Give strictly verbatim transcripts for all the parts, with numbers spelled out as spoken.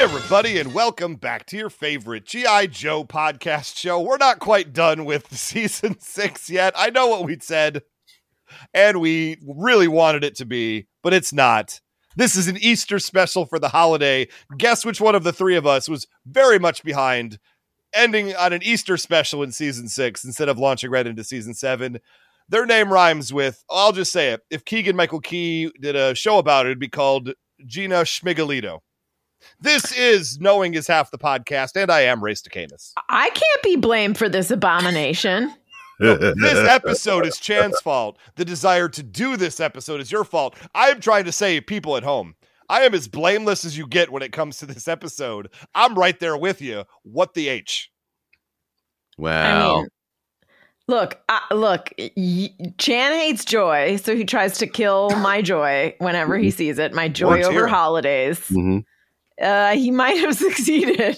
Hey everybody, and welcome back to your favorite G I Joe podcast show. We're not quite done with season six yet. I know what we said, and we really wanted it to be, but it's not. This is an Easter special for the holiday. Guess which one of the three of us was very much behind ending on an Easter special in season six instead of launching right into season seven. Their name rhymes with, I'll just say it, if Keegan Michael Key did a show about it, it'd be called Gina Schmigalito. This is Knowing Is Half the Podcast, and I am Race to Canis. I can't be blamed for this abomination. No, this episode is Chan's fault. The desire to do this episode is your fault. I am trying to save people at home. I am as blameless as you get when it comes to this episode. I'm right there with you. What the H? Wow. I mean, look, uh, look, y- Chan hates joy, so he tries to kill my joy whenever he sees it. My joy Once over here. holidays. Mm-hmm. Uh, he might have succeeded.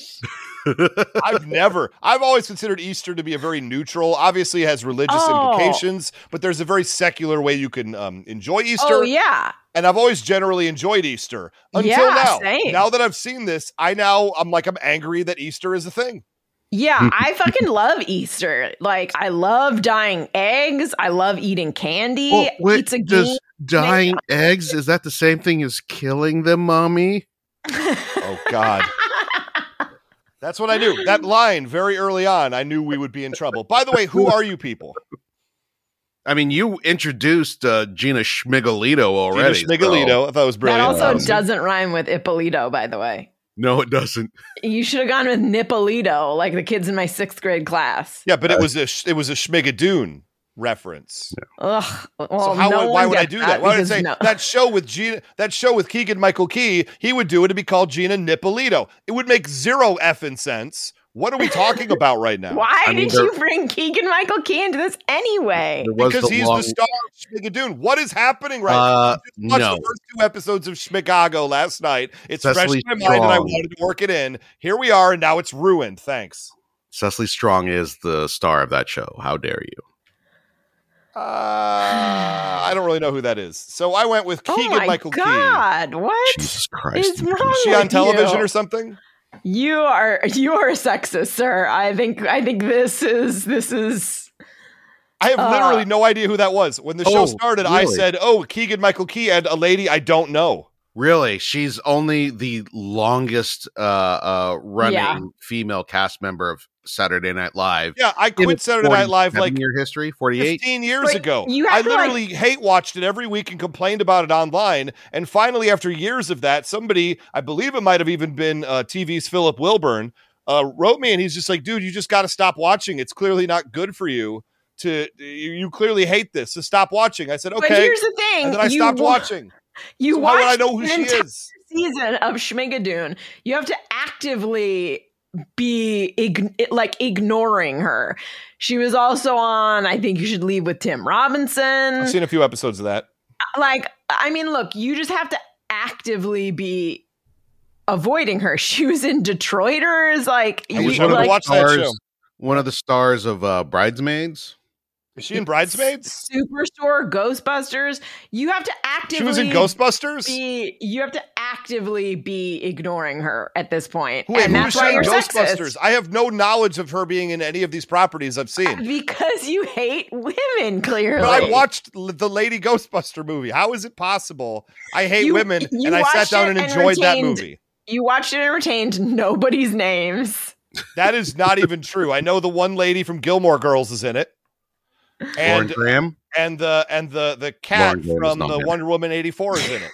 I've never, I've always considered Easter to be a very neutral, obviously it has religious oh. implications, but there's a very secular way you can um, enjoy Easter. Oh, yeah. And I've always generally enjoyed Easter until yeah, now. Same. Now that I've seen this, I now, I'm like, I'm angry that Easter is a thing. Yeah, I fucking love Easter. Like, I love dyeing eggs. I love eating candy. Well, wait, Pizza does game. dyeing eggs, is that the same thing as killing them, mommy? Oh, God. That's what I knew. That line very early on, I knew we would be in trouble. By the way, who are you people? I mean, you introduced uh, Gina Schmigalito already. Gina Schmigalito. So. I thought it was brilliant. That also doesn't rhyme with Ippolito, by the way. No, it doesn't. You should have gone with Nippolito, like the kids in my sixth grade class. Yeah, but it was a it was a Schmigadoon reference. Yeah. Ugh. Well, so how, no why would I do that? that? Why would I say no. that show with Gina, that show with Keegan Michael Key, he would do it to be called Gina Nippolito. It would make zero effing sense. What are we talking about right now? Why I mean, did there, you bring Keegan Michael Key into this anyway? Because the he's long, the star of Schmigadoon. What is happening right uh, now? I watched no. the first two episodes of Schmigago last night. It's Cecily fresh in my mind and I wanted to work it in. Here we are and now it's ruined. Thanks. Cecily Strong is the star of that show. How dare you? Uh, I don't really know who that is. So I went with Keegan oh Michael God, Key. What? Jesus Christ. Is wrong she on television you? or something? You are you are a sexist, sir. I think I think this is this is I have uh, literally no idea who that was. When the show oh, started, really? I said, "Oh, Keegan Michael Key and a lady I don't know." Really? She's only the longest uh, uh, running yeah. female cast member of Saturday Night Live. Yeah, I quit Saturday Night Live like year history, forty-eight fifteen years Wait, ago. I literally like- hate watched it every week and complained about it online. And finally, after years of that, somebody, I believe it might have even been uh, T V's Philip Wilburn, uh, wrote me, and he's just like, "Dude, you just got to stop watching. It's clearly not good for you. To you clearly hate this, so stop watching." I said, "Okay." But here's the thing, and then I you- stopped watching. You so watch I know who she is? Season of Schmigadoon. You have to actively be ign- like ignoring her. She was also on I Think You Should Leave with Tim Robinson. I've seen a few episodes of that. Like, I mean, look, you just have to actively be avoiding her. She was in Detroiters. Like, I was you, one, like, of the watch stars, that show. one of the stars of uh, Bridesmaids. Is she in Bridesmaids? Superstore, Ghostbusters. You have to actively. She was in Ghostbusters? Be, you have to actively be ignoring her at this point. Wait, and that's why you're Ghostbusters? Sexist. I have no knowledge of her being in any of these properties I've seen. Because you hate women, clearly. But I watched the Lady Ghostbuster movie. How is it possible? I hate you, women, you and I sat down and enjoyed and retained, that movie. You watched it and retained nobody's names. That is not even true. I know the one lady from Gilmore Girls is in it. And Lauren Graham and the and the the cat from the there. Wonder Woman eighty-four is in it.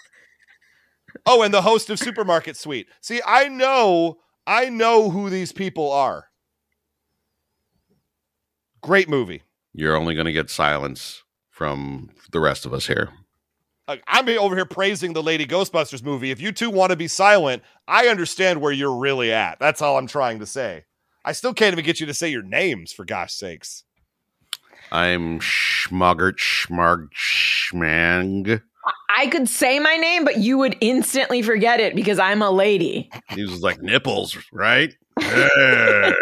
Oh, and the host of Supermarket Suite. See, I know, I know who these people are. Great movie. You're only going to get silence from the rest of us here. I'm over here praising the Lady Ghostbusters movie. If you two want to be silent, I understand where you're really at. That's all I'm trying to say. I still can't even get you to say your names, for gosh sakes. I'm Schmogert Schmarg Schmang. I could say my name, but you would instantly forget it because I'm a lady. He was like nipples, right? Yeah.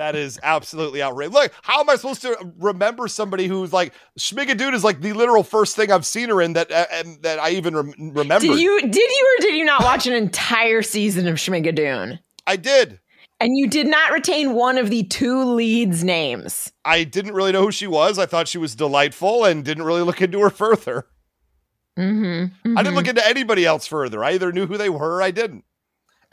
That is absolutely outrageous. Look, how am I supposed to remember somebody who's like, Schmigadoon is like the literal first thing I've seen her in that uh, and that I even rem- remember. Did you, did you or did you not watch an entire season of Schmigadoon? I did. And you did not retain one of the two leads' names. I didn't really know who she was. I thought she was delightful and didn't really look into her further. Mm-hmm, mm-hmm. I didn't look into anybody else further. I either knew who they were or I didn't.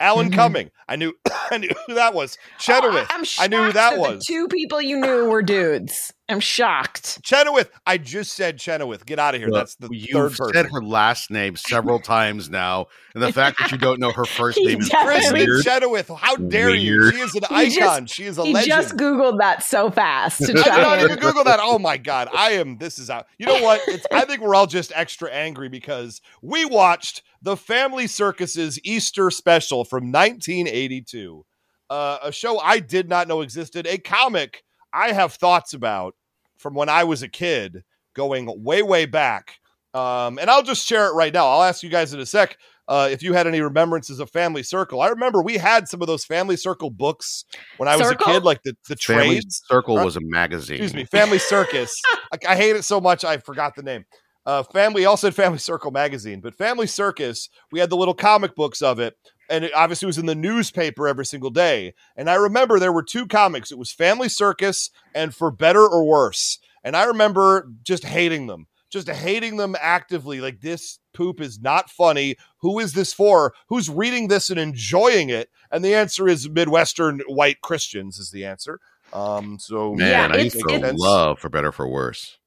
Alan mm-hmm. Cumming. I knew I knew who that was. Chenoweth. Oh, I knew who that, that was. The two people you knew were dudes. I'm shocked. Chenoweth. I just said Chenoweth. Get out of here. Look, that's the third person. You've said her last name several times now, and the fact that you don't know her first name is Kristin Chenoweth. How dare weird. you? She is an he icon. Just, she is a he legend. He just Googled that so fast. To try I did not even Google that. Oh, my God. I am. This is out. You know what? It's, I think we're all just extra angry because we watched the Family Circus's Easter special from nineteen eighty-two, uh, a show I did not know existed, a comic I have thoughts about from when I was a kid going way, way back. Um, and I'll just share it right now. I'll ask you guys in a sec uh, if you had any remembrances of Family Circle. I remember we had some of those Family Circle books when I was Circle? a kid, like the, the Family trades. Circle was a magazine. Excuse me, Family Circus. I, I hate it so much I forgot the name. Uh, family also had Family Circle magazine, but Family Circus, we had the little comic books of it, and it obviously was in the newspaper every single day. And I remember there were two comics. It was Family Circus and For Better or Worse. And I remember just hating them, just hating them actively. Like, this poop is not funny. Who is this for? Who's reading this and enjoying it? And the answer is Midwestern white Christians is the answer. Um, so man, yeah, I used to intense. love For Better or Worse.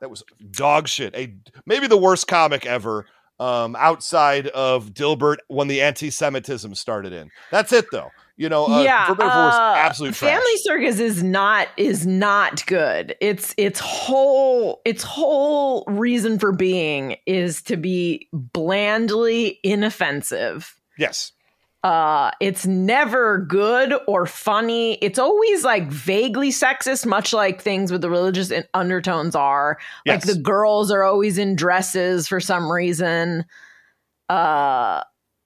That was dog shit. A, maybe the worst comic ever um, outside of Dilbert when the anti-Semitism started in. That's it, though. You know, uh, yeah, for better or worse, uh, absolute trash. Family Circus is not is not good. Its its whole its whole reason for being is to be blandly inoffensive. Yes. Uh, it's never good or funny. It's always like vaguely sexist, much like things with the religious undertones are. Yes. Like the girls are always in dresses for some reason. Uh,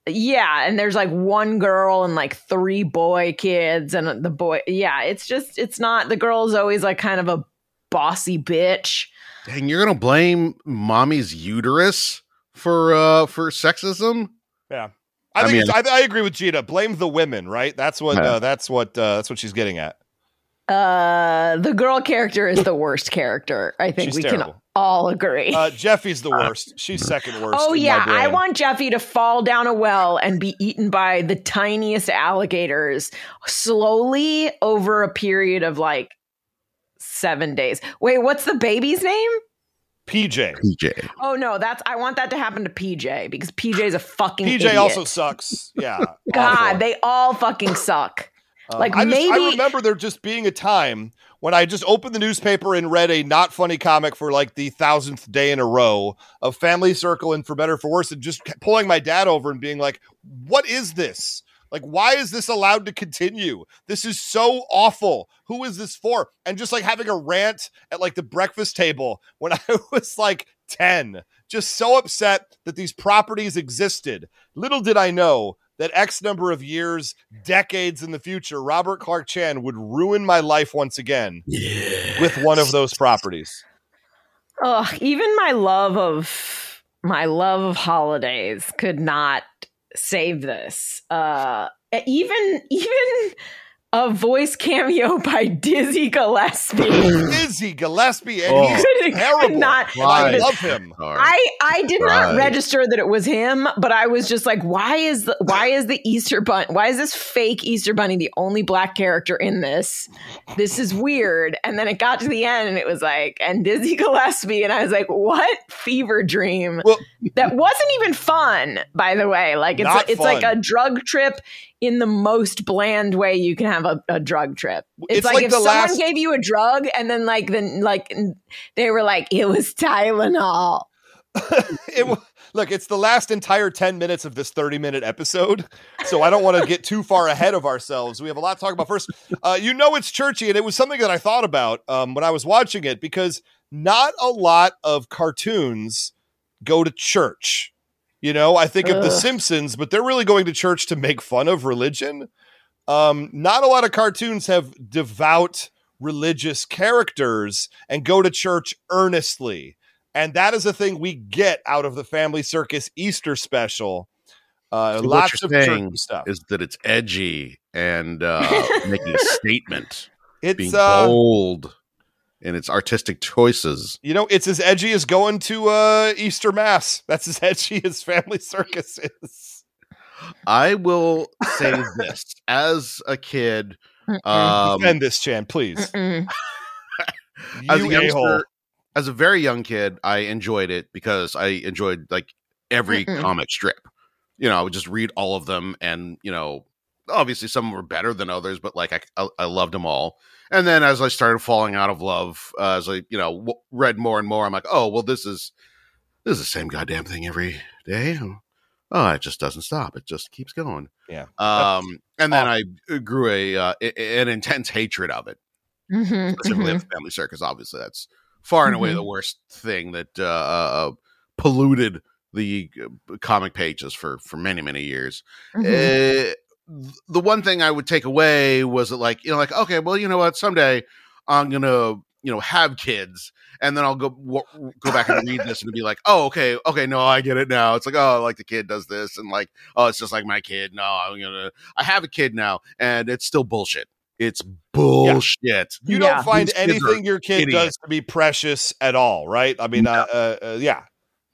yeah. And there's like one girl and like three boy kids and the boy. Yeah. It's just, it's not, the girl's always like kind of a bossy bitch. Dang, you're going to blame mommy's uterus for, uh, for sexism. Yeah. I, I, think mean, I I agree with Gina. Blame the women, right? That's what uh, that's what uh, that's what she's getting at. Uh, the girl character is the worst character. I think she's we terrible. can all agree. Uh, Jeffy's the worst. She's second worst. Oh yeah, I want Jeffy to fall down a well and be eaten by the tiniest alligators slowly over a period of like seven days. Wait, what's the baby's name? P J. P J. Oh no, that's I want that to happen to P J because P J's a fucking P J idiot. Also sucks. Yeah. God, awful. They all fucking suck. Um, like I maybe just, I remember there just being a time when I just opened the newspaper and read a not funny comic for like the thousandth day in a row of Family Circle and For Better or For Worse, and just pulling my dad over and being like, "What is this? Like, why is this allowed to continue? This is so awful. Who is this for?" And just like having a rant at like the breakfast table when I was like ten, just so upset that these properties existed. Little did I know that X number of years, decades in the future, Robert Clark Chan would ruin my life once again yes. with one of those properties. Ugh, even my love of my love of holidays could not save this. Uh, even even a voice cameo by Dizzy Gillespie. Dizzy Gillespie, and oh, he's terrible. Not, I love him. I, I did right. not register that it was him, but I was just like, why is the why is the Easter Bunny? Why is this fake Easter Bunny the only black character in this? This is weird. And then it got to the end, and it was like, and Dizzy Gillespie, and I was like, what fever dream? Well, that wasn't even fun, by the way. Like it's like, it's like a drug trip in the most bland way you can have a, a drug trip. It's, it's like, like if someone last... gave you a drug and then like then like they were like, it was Tylenol. it was, look, it's the last entire ten minutes of this thirty minute episode, so I don't want to get too far ahead of ourselves. We have a lot to talk about. First, uh, you know it's churchy, and it was something that I thought about um, when I was watching it, because not a lot of cartoons go to church. You know, I think Ugh. of The Simpsons, but they're really going to church to make fun of religion. Um, not a lot of cartoons have devout religious characters and go to church earnestly. And that is a thing we get out of the Family Circus Easter special. Uh, so lots of church stuff. Is that it's edgy and uh, making a statement. It's being uh, bold in its artistic choices. You know, it's as edgy as going to uh, Easter Mass. That's as edgy as Family Circus is. I will say this. As a kid... Um, defend this, Chan, please. As a youngster, as a very young kid, I enjoyed it because I enjoyed like every Mm-mm. comic strip. You know, I would just read all of them, and you know, obviously some were better than others, but like I, I, I loved them all. And then as I started falling out of love, uh, as I you know w- read more and more, I'm like, oh well, this is this is the same goddamn thing every day. Oh, it just doesn't stop. It just keeps going. Yeah. Um, and then awesome. I grew a uh, an intense hatred of it, mm-hmm, specifically mm-hmm. of the Family Circus. Obviously, that's far and away mm-hmm. the worst thing that uh, polluted the comic pages for, for many, many years. Mm-hmm. Uh, the one thing I would take away was that, like, you know, like, okay, well, you know what? Someday I'm going to, you know, have kids, and then I'll go w- go back and read this and be like, oh, okay, okay, no, I get it now. It's like, oh, like the kid does this, and like, oh, it's just like my kid. No, I'm gonna, I have a kid now, and it's still bullshit. It's bullshit. Yeah. You yeah. don't find These anything your kid idiots. does to be precious at all, right? I mean, no. uh, uh, uh, yeah,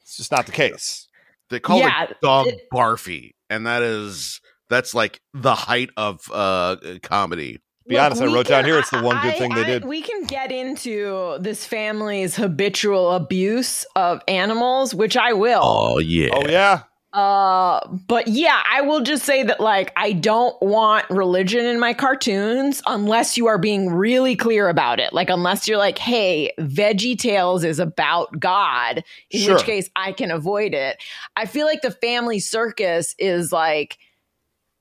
it's just not the case. They call yeah. it dog it- barfy, and that is that's like the height of uh, comedy. Be Look, honest, I wrote can, down here, it's the one good I, thing they did. I, we can get into this family's habitual abuse of animals, which I will. Oh, yeah. Oh, yeah. Uh, but yeah, I will just say that, like, I don't want religion in my cartoons unless you are being really clear about it. Like, unless you're like, hey, Veggie Tales is about God, in sure. which case I can avoid it. I feel like the Family Circus is like,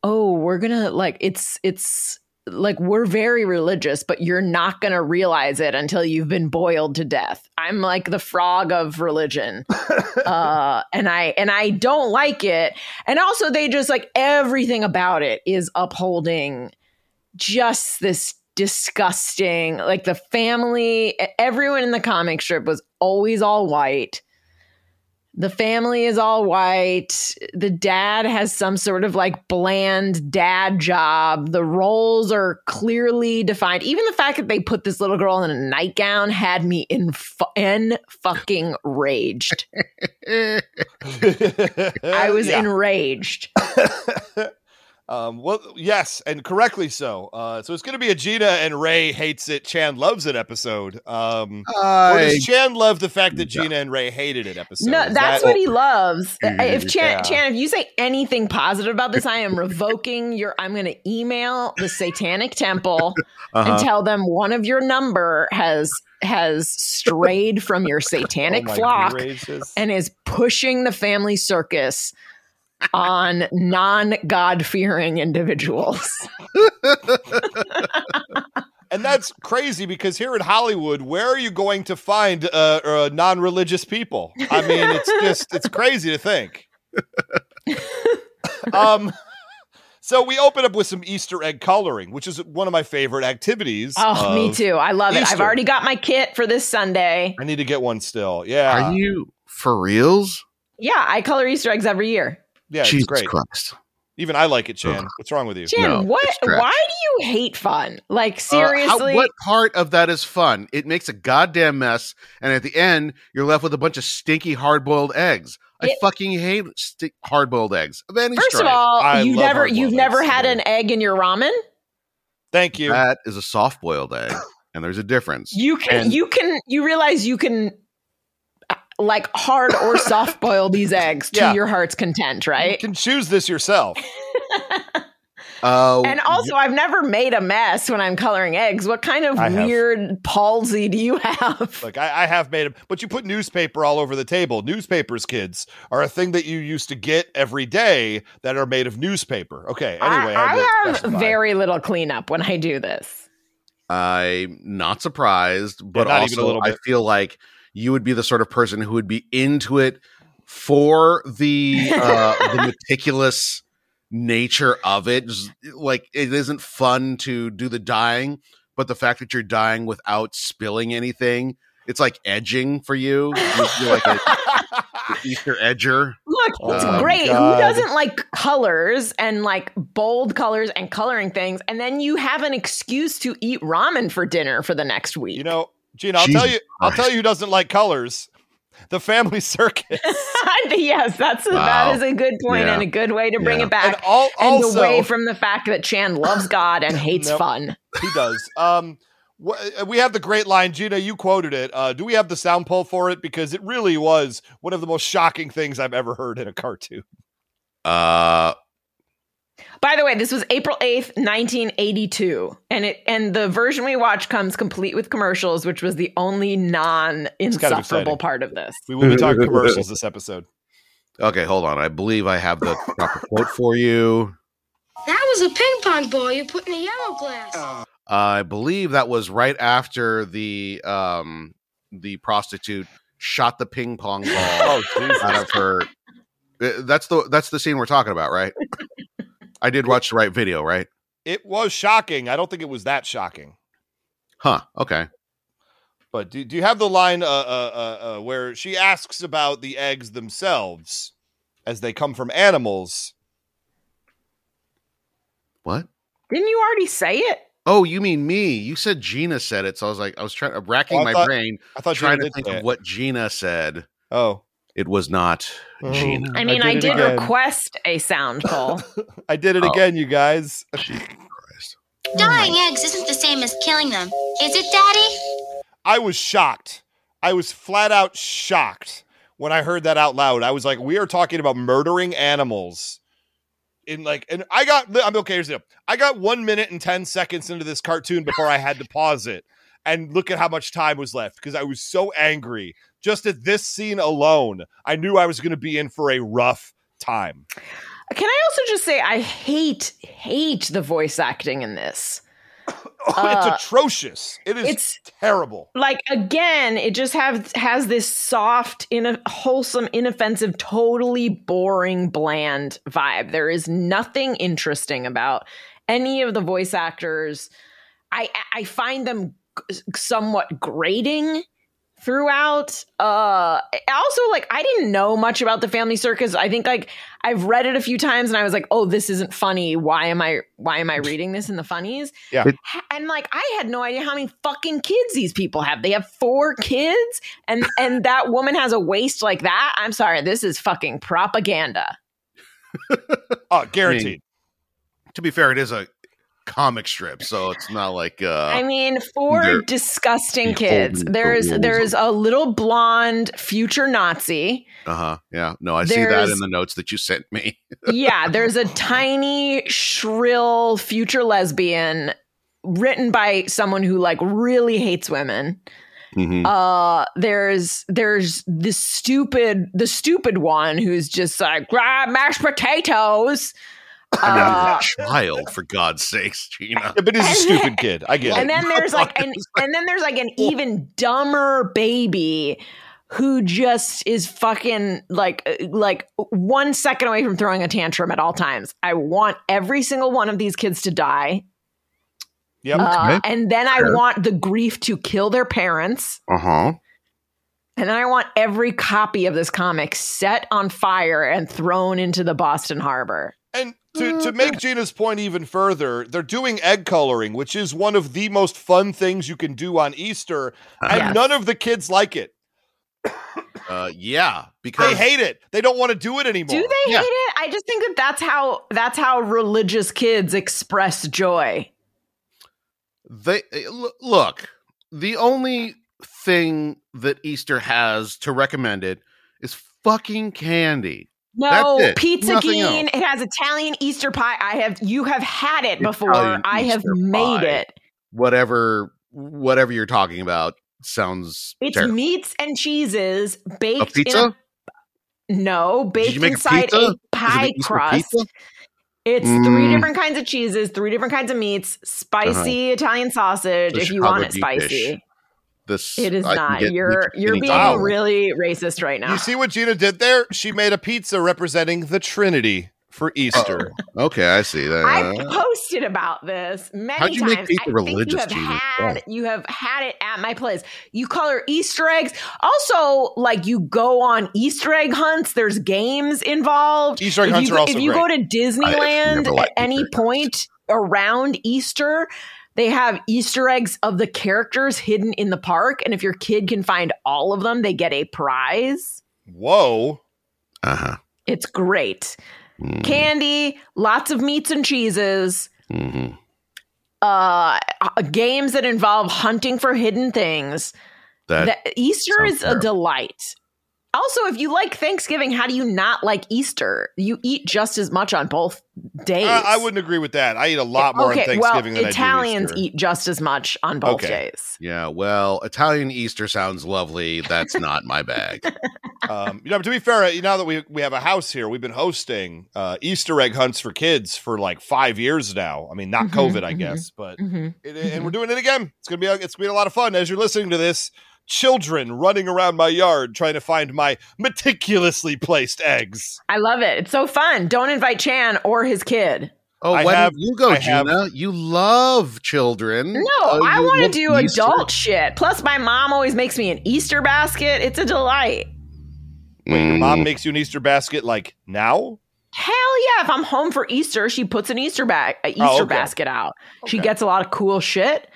oh, we're going to, like, it's, it's, like, we're very religious, but you're not going to realize it until you've been boiled to death. I'm like the frog of religion. uh, and I and I don't like it. And also they just like everything about it is upholding just this disgusting, like the family. Everyone in the comic strip was always all white. The family is all white. The dad has some sort of like bland dad job. The roles are clearly defined. Even the fact that they put this little girl in a nightgown had me in, fu- in fucking raged. I was yeah. enraged. um, well, yes, and correctly so. Uh, so it's going to be a Gina and Ray hates it, Chan loves it episode. Um, I... Or does Chan love the fact that Gina and Ray hated it episode? No, Is that's that... what he loves. If Chan, yeah. Chan, if you say anything positive about this, I am revoking your, I'm going to email the Satanic Temple uh-huh. and tell them one of your number has has strayed from your satanic oh flock gracious. and is pushing the Family Circus on non-God-fearing individuals. And that's crazy because here in Hollywood, where are you going to find uh, uh, non-religious people? I mean, it's just, it's crazy to think. um, so we open up with some Easter egg coloring, which is one of my favorite activities. Oh, me too. I love Easter. it. I've already got my kit for this Sunday. I need to get one still. Yeah. Are you for reals? Yeah, I color Easter eggs every year. Yeah, Jesus it's great. Christ. Even I like it, Chan. What's wrong with you? Chan, no, what? Why do you hate fun? Like, seriously? Uh, how, what part of that is fun? It makes a goddamn mess, and at the end, you're left with a bunch of stinky hard-boiled eggs. I it, fucking hate st- hard-boiled eggs. Of any First stripe. of all, I you never, you've never had an egg in your ramen? Thank you. That is a soft-boiled egg, and there's a difference. You can, and- you can, you realize you can... like hard or soft boil these eggs to yeah. your heart's content, right? You can choose this yourself. uh, and also, I've never made a mess when I'm coloring eggs. What kind of I weird have. palsy do you have? Look, I, I have made them, but you put newspaper all over the table. Newspapers, kids, are a thing that you used to get every day that are made of newspaper. Okay, anyway. I, I, I have specify. very little cleanup when I do this. I'm not surprised, but yeah, not also even a little bit. I feel like you would be the sort of person who would be into it for the uh, the meticulous nature of it. Just, like, it isn't fun to do the dying, but the fact that you're dying without spilling anything, it's like edging for you. You're like a Easter edger. Look, it's oh great. God. Who doesn't like colors and like bold colors and coloring things? And then you have an excuse to eat ramen for dinner for the next week. You know, Gina, I'll Jesus tell you, I'll tell you who doesn't like colors. The Family Circus. Yes, that's a, wow. that is a good point yeah. and a good way to bring yeah. it back. And, all, and also, away from the fact that Chan loves God and hates nope, fun. He does. Um, wh- we have the great line, Gina, you quoted it. Uh, do we have the sound pull for it? Because it really was one of the most shocking things I've ever heard in a cartoon. Uh. By the way, this was April eighth, nineteen eighty-two, and it and the version we watch comes complete with commercials, which was the only non-insufferable part of this. We will be talking commercials this episode. Okay, hold on. I believe I have the proper quote for you. That was a ping pong ball you put in a yellow glass. Uh, I believe that was right after the um, the prostitute shot the ping pong ball oh, geez, out of her. That's the that's the scene we're talking about, right? I did watch the right video, right? It was shocking. I don't think it was that shocking. Huh. Okay. But do, do you have the line uh, uh, uh, uh, where she asks about the eggs themselves as they come from animals? What? Didn't you already say it? Oh, you mean me? You said Gina said it. So I was like, I was trying, racking oh, I my thought, brain, I thought trying to think of what Gina said. Oh. It was not oh, Gina. I mean, I did, I did request a sound poll. I did it oh. again, you guys. Dying oh eggs isn't the same as killing them. Is it, Daddy? I was shocked. I was flat out shocked when I heard that out loud. I was like, we are talking about murdering animals. In like, and I got, I'm okay, here's the deal. I got one minute and ten seconds into this cartoon before I had to pause it. And look at how much time was left because I was so angry. Just at this scene alone, I knew I was going to be in for a rough time. Can I also just say I hate, hate the voice acting in this. Oh, uh, it's atrocious. It is it's, terrible. Like, again, it just have, has this soft, in, wholesome, inoffensive, totally boring, bland vibe. There is nothing interesting about any of the voice actors. I, I find them somewhat grating throughout. Uh, also, like, I didn't know much about the Family Circus. I think, like, I've read it a few times and I was like, oh, this isn't funny. Why am I, why am I reading this in the funnies? Yeah. And like, I had no idea how many fucking kids these people have. They have four kids and, and that woman has a waist like that. I'm sorry. This is fucking propaganda. Oh, guaranteed. I mean, to be fair, it is a comic strip, so it's not like uh I mean four disgusting kids. There's there's a little blonde future Nazi. Uh-huh. Yeah. No, I there's, see that in the notes that you sent me. Yeah, there's a tiny shrill future lesbian written by someone who like really hates women. Mm-hmm. Uh there's there's this stupid the stupid one who's just like grab mashed potatoes. Uh, a child, for God's sakes, Gina. But he's a stupid kid. I get it. And then there's like an, and then there's like an even dumber baby who just is fucking like like one second away from throwing a tantrum at all times. I want every single one of these kids to die. Yep. Uh, and then I want the grief to kill their parents. Uh huh. And then I want every copy of this comic set on fire and thrown into the Boston Harbor. And to, to make Gina's point even further, they're doing egg coloring, which is one of the most fun things you can do on Easter. And yes. none of the kids like it. Uh, yeah, because they hate it. They don't want to do it anymore. Do they yeah. hate it? I just think that that's how that's how religious kids express joy. They look, the only thing that Easter has to recommend it is fucking candy. No, Pizzagine. It has Italian Easter pie. I have you have had it before. Italian I Easter have made pie. It. Whatever, whatever you're talking about sounds. It's terrible. Meats and cheeses baked. A pizza? In a, no, baked inside a, a pie crust. Pizza? It's mm. three different kinds of cheeses, three different kinds of meats, spicy uh-huh. Italian sausage. The if Chicago you want it spicy. Dish. This, it is I not. You're you're being wow. really racist right now. You see what Gina did there? She made a pizza representing the Trinity. for Easter. Oh, okay, I see that. I've posted about this many How'd you times. Make Easter I religious think you have had God. you have had it at my place. You call her Easter eggs. Also, like you go on Easter egg hunts. There's games involved. Easter egg if hunts you, are also If you great. go to Disneyland at any Easter point around Easter, they have Easter eggs of the characters hidden in the park, and if your kid can find all of them, they get a prize. Whoa! Uh huh. It's great. Mm. Candy, lots of meats and cheeses, mm-hmm. uh, games that involve hunting for hidden things. That the, Easter is terrible. a delight. Also, if you like Thanksgiving, how do you not like Easter? You eat just as much on both days. Uh, I wouldn't agree with that. I eat a lot more okay, on Thanksgiving well, than Italians I do Easter. eat just as much on both okay. days. Yeah, well, Italian Easter sounds lovely. That's not my bag. Um, you know, but to be fair, now that we we have a house here, we've been hosting uh, Easter egg hunts for kids for like five years now. I mean, not mm-hmm, COVID, I mm-hmm, guess, but mm-hmm, it, and mm-hmm. we're doing it again. It's gonna be it's gonna be a lot of fun. As you're listening to this, children running around my yard trying to find my meticulously placed eggs. I love it. It's so fun. Don't invite Chan or his kid. Oh, I why have, don't you go, I Gina? Have... You love children. No, oh, I want to do Easter. adult shit. Plus, my mom always makes me an Easter basket. It's a delight. Wait, your mom makes you an Easter basket like now? Hell yeah. If I'm home for Easter, she puts an Easter, ba- an Easter oh, okay. basket out. Okay. She gets a lot of cool shit.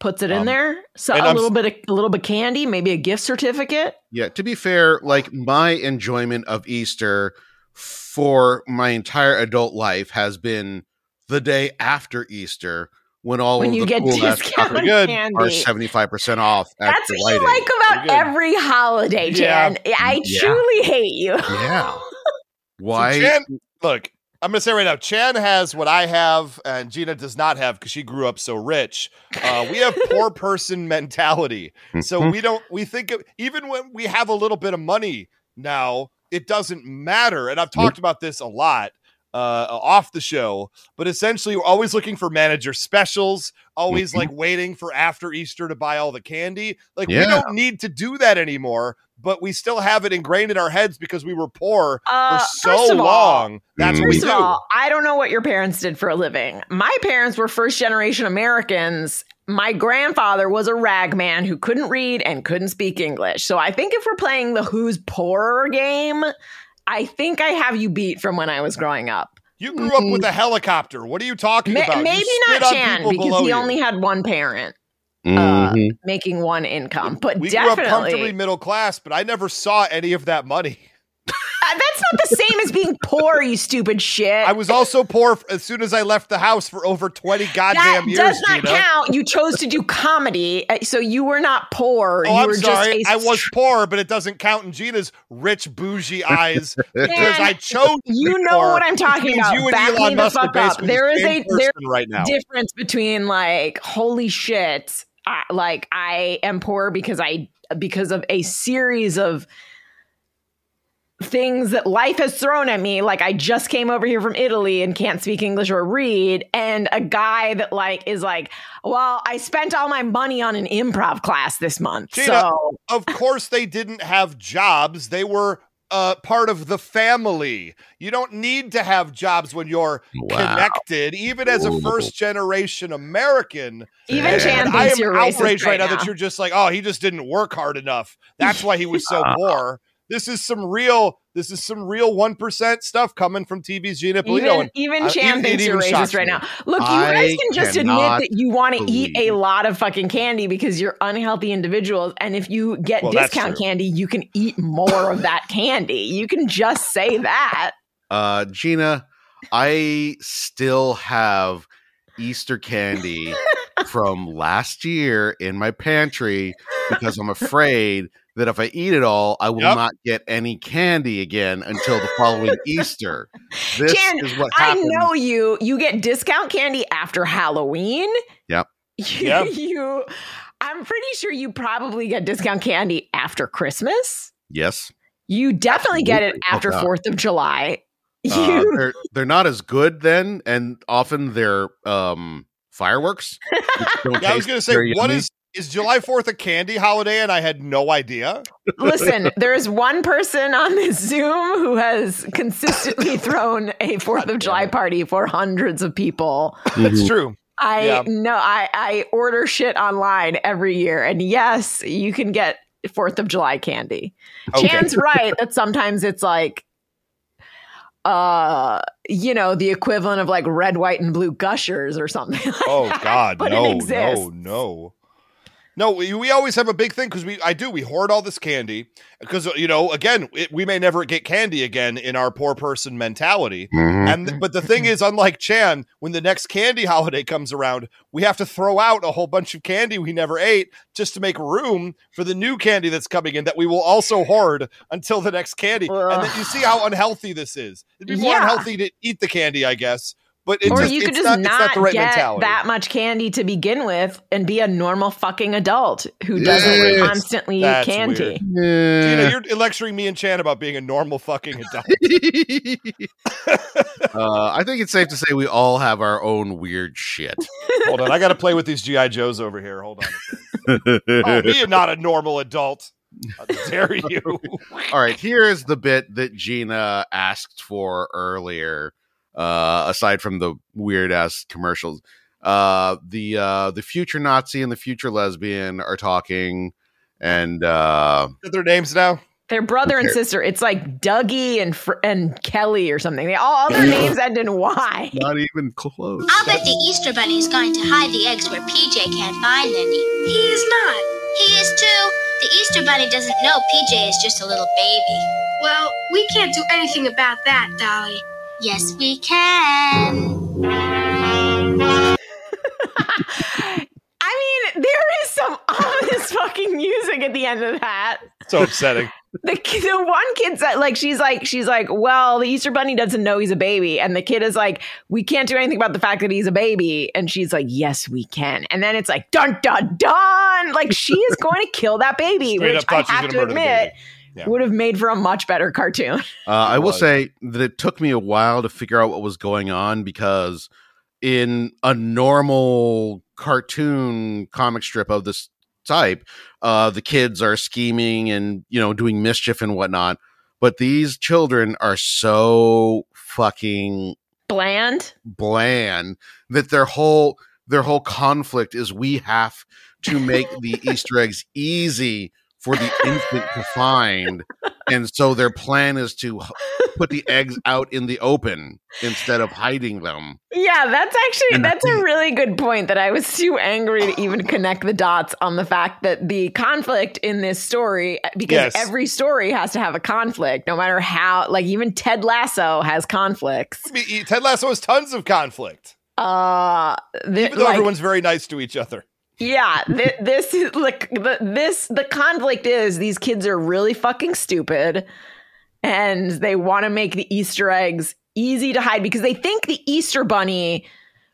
Puts it in um, there, so a I'm, little bit, of, a little bit of candy, maybe a gift certificate. Yeah, to be fair, like my enjoyment of Easter for my entire adult life has been the day after Easter when all when of you the get cool discount candy are seventy-five percent off. At That's what you like about every holiday, Jan. Yeah. I yeah. truly hate you. Yeah. Why? So Jan, look, I'm going to say right now, Chan has what I have and Gina does not have because she grew up so rich. Uh, we have poor person mentality. So we don't, we think it, even when we have a little bit of money now, it doesn't matter. And I've talked about this a lot uh, off the show, but essentially we're always looking for manager specials, always like waiting for after Easter to buy all the candy. Like yeah. we don't need to do that anymore. But we still have it ingrained in our heads because we were poor uh, for so all, long. That's what we do. First of all, I don't know what your parents did for a living. My parents were first-generation Americans. My grandfather was a rag man who couldn't read and couldn't speak English. So I think if we're playing the who's poorer game, I think I have you beat from when I was growing up. You grew mm-hmm. up with a helicopter. What are you talking Ma- about? Maybe not Chan, because he you. only had one parent. Uh, mm-hmm. making one income, but we definitely grew up comfortably middle class, but I never saw any of that money. uh, that's not the same as being poor, you stupid shit. I was also poor f- as soon as I left the house for over twenty goddamn that years. That does not Gina. count. You chose to do comedy, so you were not poor. Oh, you I'm were sorry. Just a... I was poor, but it doesn't count in Gina's rich, bougie eyes because I chose. You know poor, what I'm talking about. You and Back Elon me Musk the fuck up. There is a there right now. difference between like holy shit. I, like I am poor because I because of a series of things that life has thrown at me. Like I just came over here from Italy and can't speak English or read. And a guy that like is like, well, I spent all my money on an improv class this month. Gina, so of course they didn't have jobs. They were uh, part of the family. You don't need to have jobs when you're wow. connected, even as a first generation American. Even Chan I am outraged right now, now that you're just like, oh, he just didn't work hard enough. That's why he was so poor. This is some real, this is some real one percent stuff coming from T V's Gina Polito. Even, even Chan uh, thinks you're racist right now. Look, you I guys can just admit that you want to eat a lot of fucking candy because you're unhealthy individuals. And if you get well, discount candy, you can eat more of that candy. You can just say that. Uh, Gina, I still have Easter candy from last year in my pantry because I'm afraid that if I eat it all, I will yep. not get any candy again until the following Easter. This Jan, is what happens. I know you. You get discount candy after Halloween. Yep. You, yep. you, I'm pretty sure you probably get discount candy after Christmas. Yes. You definitely Absolutely. get it after oh, Fourth of July. You, uh, they're, they're not as good then, and often they're um, fireworks. yeah, I was going to say, what yummy. is Is July fourth a candy holiday? And I had no idea. Listen, there is one person on this Zoom who has consistently thrown a fourth of July party for hundreds of people. That's true. I yeah. know. I, I order shit online every year. And yes, you can get fourth of July candy. Okay. Chan's right that sometimes it's like, uh, you know, the equivalent of like red, white, and blue gushers or something. Like oh, that. God. But no, no, no. No, we, we always have a big thing because we I do. We hoard all this candy because, you know, again, it, we may never get candy again in our poor person mentality. Mm-hmm. And th- But the thing is, unlike Chan, when the next candy holiday comes around, we have to throw out a whole bunch of candy we never ate just to make room for the new candy that's coming in that we will also hoard until the next candy. Ugh. And then you see how unhealthy this is. It'd be more yeah. unhealthy to eat the candy, I guess. But it or just, you could it's just not, not, it's not the right get mentality. That much candy to begin with and be a normal fucking adult who doesn't yes. constantly eat candy. Yeah. Gina, you're lecturing me and Chan about being a normal fucking adult. uh, I think it's safe to say we all have our own weird shit. Hold on. I got to play with these G I. Joes over here. Hold on. Oh, me am not a normal adult. How dare you. All right. Here's the bit that Gina asked for earlier. Uh, aside from the weird ass commercials, uh, the uh, the future Nazi and the future lesbian are talking, and uh, their names now. Their brother and sister. It's like Dougie and Fr- and Kelly or something. They all, all their names end in Y. Not even close. I'll bet the Easter Bunny is going to hide the eggs where P J can't find any. He is not. He is too. The Easter Bunny doesn't know P J is just a little baby. Well, we can't do anything about that, Dolly. Yes, we can. I mean, there is some ominous fucking music at the end of that. So upsetting. The, the one kid's like, she's like, she's like, well, the Easter Bunny doesn't know he's a baby. And the kid is like, we can't do anything about the fact that he's a baby. And she's like, yes, we can. And then it's like, dun, dun, dun. Like, she is going to kill that baby, straight which I have to admit. Yeah. Would have made for a much better cartoon. uh, I will say that it took me a while to figure out what was going on, because in a normal cartoon comic strip of this type, uh, the kids are scheming and, you know, doing mischief and whatnot. But these children are so fucking bland, bland that their whole their whole conflict is we have to make the Easter eggs easy for the infant to find, and so their plan is to put the eggs out in the open instead of hiding them. Yeah, that's actually and that's a really good point that I was too angry to even connect the dots on the fact that the conflict in this story, because yes. every story has to have a conflict, no matter how, like even Ted Lasso has conflicts. I mean, Ted Lasso has tons of conflict. Uh, the, even though like, everyone's very nice to each other. Yeah, th- this is like the, this. The conflict is these kids are really fucking stupid, and they want to make the Easter eggs easy to hide because they think the Easter Bunny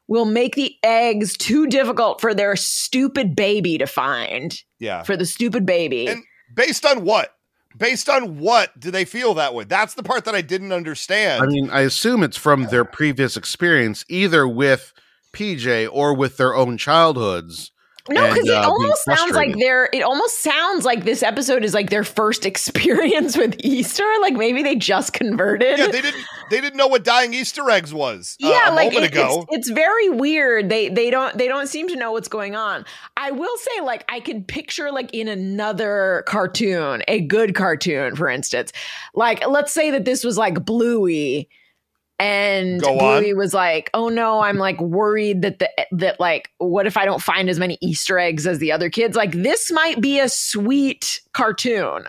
will make the eggs too difficult for their stupid baby to find. Yeah, for the stupid baby. And based on what? Based on what do they feel that way? That's the part that I didn't understand. I mean, I assume it's from their previous experience, either with P J or with their own childhoods. No, because it uh, almost sounds like they're. It almost sounds like this episode is like their first experience with Easter. Like maybe they just converted. Yeah, they didn't. They didn't know what dying Easter eggs was. Uh, yeah, a like moment it, ago. It's, it's very weird. They they don't they don't seem to know what's going on. I will say, like I could picture like in another cartoon, a good cartoon, for instance, like let's say that this was like Bluey. And Bluey was like, oh, no, I'm like worried that the that like, what if I don't find as many Easter eggs as the other kids? Like this might be a sweet cartoon,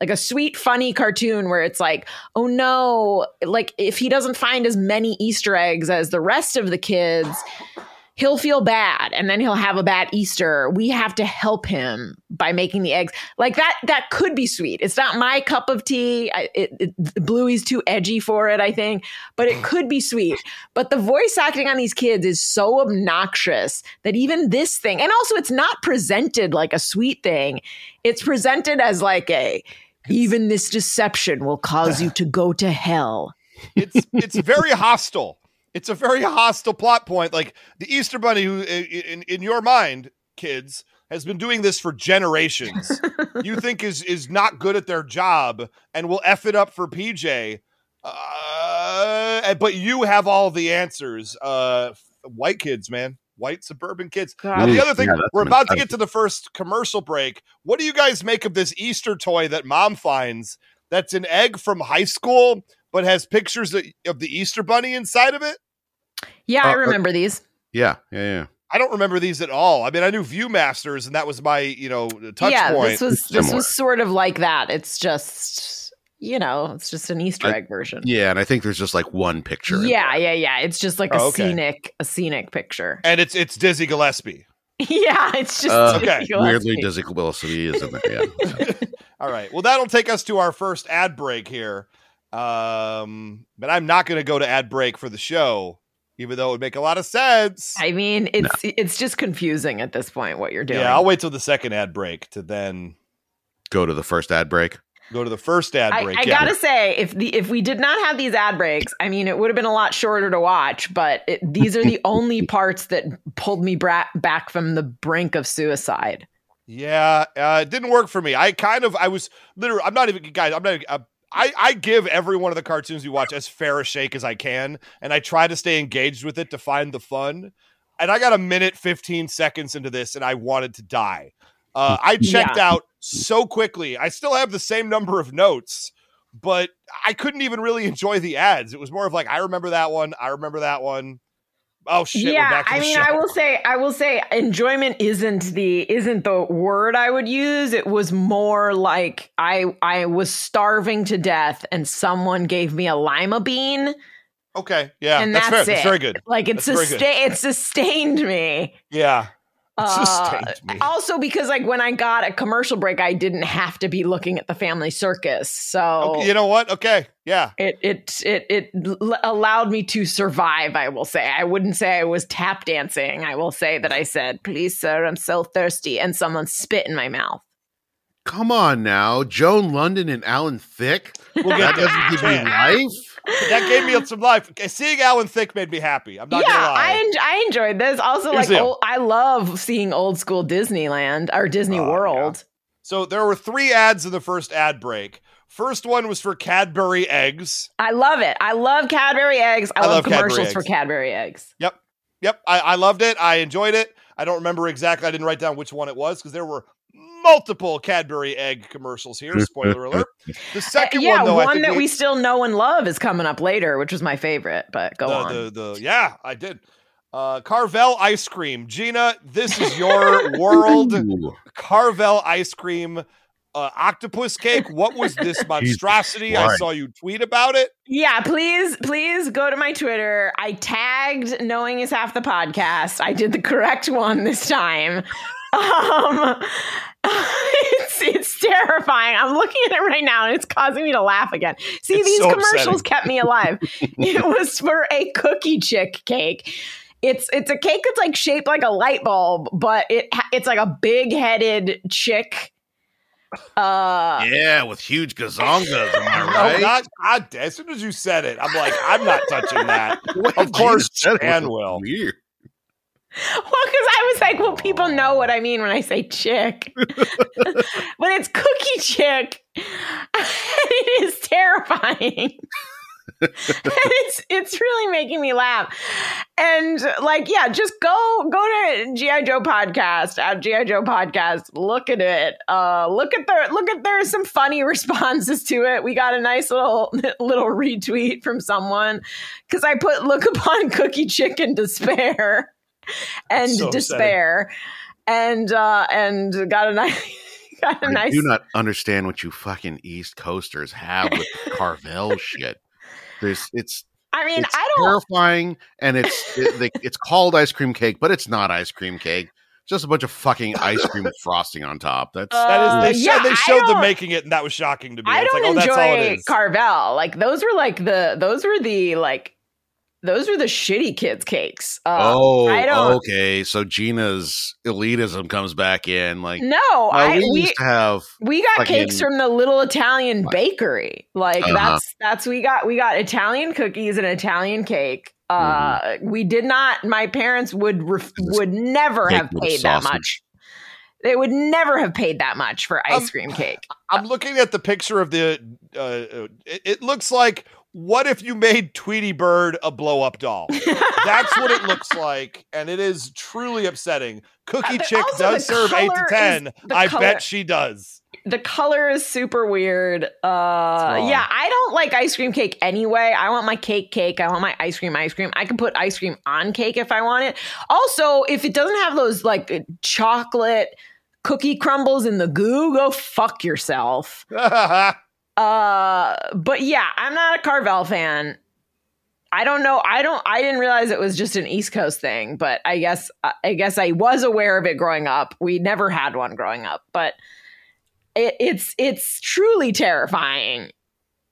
like a sweet, funny cartoon where it's like, oh, no, like if he doesn't find as many Easter eggs as the rest of the kids, he'll feel bad and then he'll have a bad Easter. We have to help him by making the eggs like that. That could be sweet. It's not my cup of tea. I, it, it, Bluey's too edgy for it, I think, but it could be sweet. But the voice acting on these kids is so obnoxious that even this thing, and also it's not presented like a sweet thing. It's presented as like a, even this deception will cause you to go to hell. It's it's very hostile. It's a very hostile plot point. Like the Easter Bunny, who in, in your mind, kids, has been doing this for generations, you think is is not good at their job and will F it up for P J. Uh, but you have all the answers. Uh, white kids, man. White suburban kids. Now, the other thing, yeah, we're about to get to the first commercial break. What do you guys make of this Easter toy that mom finds that's an egg from high school but has pictures of the Easter bunny inside of it? Yeah, uh, I remember uh, these. Yeah, yeah, yeah. I don't remember these at all. I mean, I knew Viewmasters, and that was my, you know, touch yeah, point. Yeah, this was this was sort of like that. It's just, you know, it's just an Easter I, egg version. Yeah, and I think there's just like one picture. Yeah, yeah, yeah. It's just like oh, a okay. scenic, a scenic picture. And it's it's Dizzy Gillespie. Yeah, it's just uh, Dizzy okay. Gillespie. Weirdly, Dizzy Gillespie is in there. Yeah. Yeah. All right. Well, that'll take us to our first ad break here. Um, but I'm not going to go to ad break for the show. Even though it would make a lot of sense. I mean, it's no. it's just confusing at this point what you're doing. Yeah, I'll wait till the second ad break to then go to the first ad break. Go to the first ad I, break. I yeah. gotta say, if the if we did not have these ad breaks, I mean, it would have been a lot shorter to watch. But it, these are the only parts that pulled me bra- back from the brink of suicide. Yeah, uh, it didn't work for me. I kind of I was literally. I'm not even guys. I'm not. Even, I'm, I, I give every one of the cartoons we watch as fair a shake as I can, and I try to stay engaged with it to find the fun. And I got a minute, fifteen seconds into this, and I wanted to die. Uh, I checked yeah. out so quickly. I still have the same number of notes, but I couldn't even really enjoy the ads. It was more of like, I remember that one. I remember that one. Oh shit! Yeah, we're back to the I mean, show. I will say, I will say, enjoyment isn't the isn't the word I would use. It was more like I I was starving to death, and someone gave me a lima bean. Okay, yeah, and that's, that's fair. It. That's very good. Like it sustained, it sustained me. Yeah, it sustained uh, me. Also, because like when I got a commercial break, I didn't have to be looking at the Family Circus. So okay, you know what? Okay. Yeah, it it it it allowed me to survive. I will say, I wouldn't say I was tap dancing. I will say that I said, "Please, sir, I'm so thirsty," and someone spit in my mouth. Come on now, Joan London and Alan Thicke. Well, that doesn't give me life. That gave me some life. Seeing Alan Thicke made me happy. I'm not yeah, gonna lie. I en- I enjoyed this. Also, Here's like old, I love seeing old school Disneyland or Disney oh, World. Yeah. So there were three ads in the first ad break. First one was for Cadbury eggs. I love it. I love Cadbury eggs. I, I love, love commercials Cadbury for Cadbury eggs. Yep. Yep. I, I loved it. I enjoyed it. I don't remember exactly. I didn't write down which one it was because there were multiple Cadbury egg commercials here. Spoiler alert. The second uh, yeah, one, though, one I think that we, we still know and love is coming up later, which was my favorite. But go the, on. The, the, yeah, I did. Uh, Carvel ice cream. Gina, this is your world. Carvel ice cream. Uh, octopus cake. What was this monstrosity? I saw you tweet about it. Yeah, please, please go to my Twitter. I tagged Knowing Is Half the Podcast. I did the correct one this time. Um, it's it's terrifying. I'm looking at it right now, and it's causing me to laugh again. See, it's these so commercials upsetting. Kept me alive. It was for a Cookie Chick cake. It's it's a cake that's like shaped like a light bulb, but it it's like a big headed chick. Uh, yeah, with huge gazongas, am I right? Not, I, as soon as you said it, I'm like, I'm not touching that. Of course, Ann will. Well, because I was like, well, people know what I mean when I say chick. But it's Cookie Chick. It is terrifying. And it's it's really making me laugh. And like, yeah, just go go to G I. Joe podcast at G I. Joe podcast. Look at it. Uh, look at their look at there's some funny responses to it. We got a nice little little retweet from someone because I put look upon Cookie Chick in despair and so despair upsetting. and uh, and got a nice. Got a I nice. Do not understand what you fucking East Coasters have with Carvel shit. There's, it's. I mean, it's I don't. Terrifying, and it's it, they, it's called ice cream cake, but it's not ice cream cake. Just a bunch of fucking ice cream with frosting on top. That's uh, that is. They, yeah, showed, they showed them making it, and that was shocking to me. I it's don't like, oh, enjoy that's all it is. Carvel. Like those were like the those were the like those were the shitty kids cakes. Um, oh, I don't, okay. So Gina's elitism comes back in. Like no, uh, I we, we used to have we got fucking, cakes from the little Italian bakery. Like uh-huh. that's that's we got we got Italian cookies and Italian cake. Uh, mm-hmm. We did not. My parents would ref, would never have paid that much. They would never have paid that much for ice um, cream cake. I'm looking at the picture of the, uh, it, it looks like, what if you made Tweety Bird a blow-up doll? That's what it looks like, and it is truly upsetting. Cookie uh, Chick does serve eight to ten. I color. bet she does. The color is super weird. Uh, yeah, I don't like ice cream cake anyway. I want my cake cake. I want my ice cream ice cream. I can put ice cream on cake if I want it. Also, if it doesn't have those like chocolate cookie crumbles in the goo, go fuck yourself. Uh, but yeah, I'm not a Carvel fan. I don't know. I don't, I didn't realize it was just an East Coast thing, but I guess, I guess I was aware of it growing up. We never had one growing up, but it, it's, it's truly terrifying.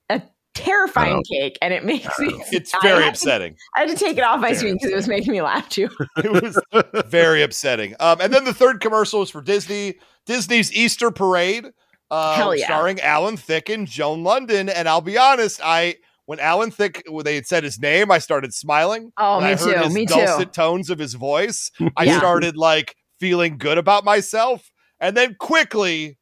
A terrifying oh. cake. And it makes me, it's very I upsetting. To, I had to take it off my screen because it was making me laugh too. It was very upsetting. Um, and then the third commercial was for Disney, Disney's Easter Parade. Uh, Hell yeah. Starring Alan Thicke and Joan London. And I'll be honest, I when Alan Thicke, when they had said his name, I started smiling. Oh, when me I heard too. His me dulcet too. Tones of his voice. yeah. I started like feeling good about myself. And then quickly,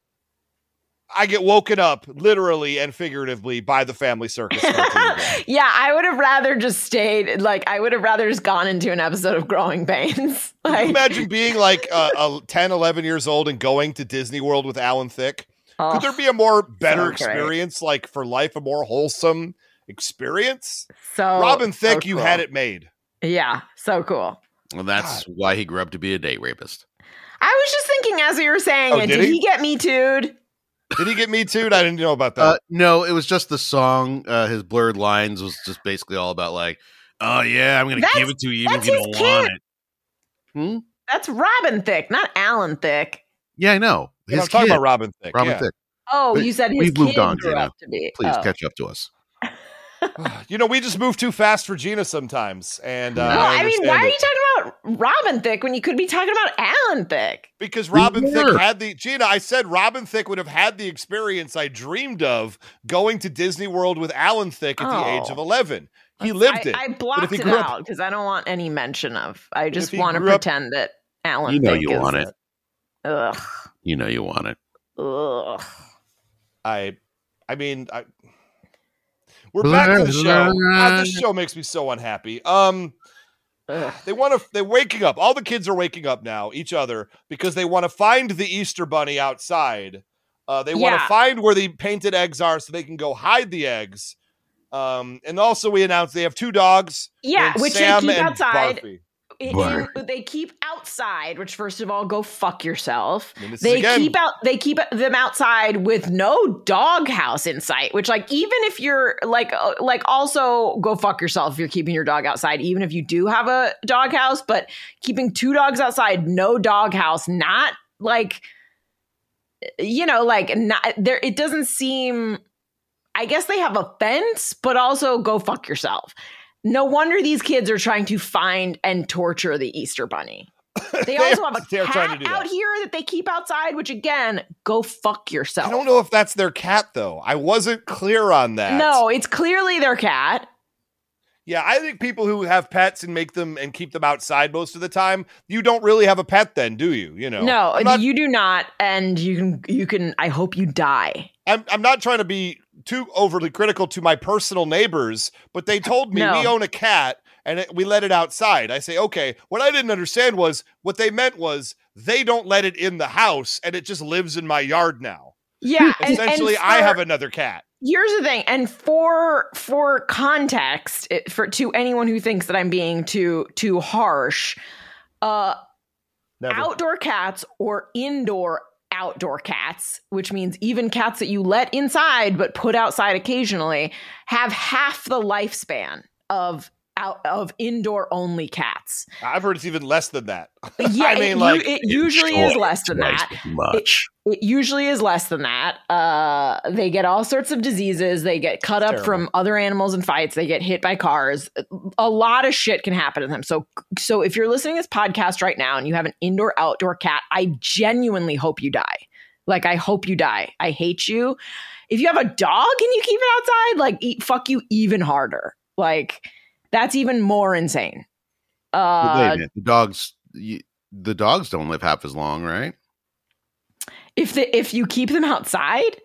I get woken up literally and figuratively by the Family Circus. Yeah, I would have rather just stayed. Like, I would have rather just gone into an episode of Growing Pains. Like, can you imagine being like uh, uh, ten, eleven years old and going to Disney World with Alan Thicke? Oh, could there be a more better so experience, like for life, a more wholesome experience? So, Robin Thicke, so cool. You had it made. Yeah, so cool. Well, that's God. Why he grew up to be a date rapist. I was just thinking, as we were saying, oh, did, did he? he get Me Too'd? Did he get Me Too'd? I didn't know about that. Uh, no, it was just the song. Uh, his Blurred Lines was just basically all about like, oh yeah, I'm going to give it to you even if you don't kid. want it. Hmm? That's Robin Thicke, not Alan Thicke. Yeah, I know. You know, I'm talking about Robin Thicke. Robin yeah. Thicke. Oh, but you said his we've kid moved on, grew Gina. Up to be. Please oh. catch up to us. You know, we just move too fast for Gina sometimes. And uh, no, I, I mean, why it. are you talking about Robin Thicke when you could be talking about Alan Thicke? Because Robin we Thicke were. had the Gina. I said Robin Thicke would have had the experience I dreamed of going to Disney World with Alan Thicke at oh. the age of eleven. He lived I, it. I blocked it out because I don't want any mention of. I just want to pretend up, that Alan. You know, Thicke you is want it. Ugh. You know you want it. Ugh. I, I mean, I, we're back to the show. God, this show makes me so unhappy. Um, Ugh. They want to. They're waking up. All the kids are waking up now, each other, because they want to find the Easter Bunny outside. Uh, they want to yeah. find where the painted eggs are, so they can go hide the eggs. Um, and also we announced they have two dogs. Yeah, which Sam they keep and outside. Barfy. It, it, they keep outside, which first of all, go fuck yourself. They again. keep out. They keep them outside with no doghouse in sight. Which, like, even if you're like, uh, like, also go fuck yourself if you're keeping your dog outside. Even if you do have a doghouse, but keeping two dogs outside, no doghouse, not like, you know, like not there. It doesn't seem. I guess they have a fence, but also go fuck yourself. No wonder these kids are trying to find and torture the Easter Bunny. They also have a cat out here that they keep outside, which again, go fuck yourself. I don't know if that's their cat, though. I wasn't clear on that. No, it's clearly their cat. Yeah, I think people who have pets and make them and keep them outside most of the time, you don't really have a pet then, do you? You know, no, not, you do not. And you can, you can, I hope you die. I'm, I'm not trying to be too overly critical to my personal neighbors, but they told me no. we own a cat and it, we let it outside. I say, okay, what I didn't understand was what they meant was they don't let it in the house and it just lives in my yard now. Yeah. Essentially, and, and for, I have another cat. Here's the thing. And for for context, it, for to anyone who thinks that I'm being too too harsh, uh, Never. outdoor cats or indoor outdoor cats, which means even cats that you let inside but put outside occasionally, have half the lifespan of out of indoor only cats. I've heard it's even less than that. Yeah, I mean, it, like it usually is less than that. Much. It, it usually is less than that. Uh, they get all sorts of diseases. They get cut it's up terrible. from other animals in fights. They get hit by cars. A lot of shit can happen to them. So, so if you're listening to this podcast right now and you have an indoor outdoor cat, I genuinely hope you die. Like, I hope you die. I hate you. If you have a dog and you keep it outside, like, eat, fuck you even harder. Like, that's even more insane. Uh, the dogs, the dogs don't live half as long, right? If the, if you keep them outside?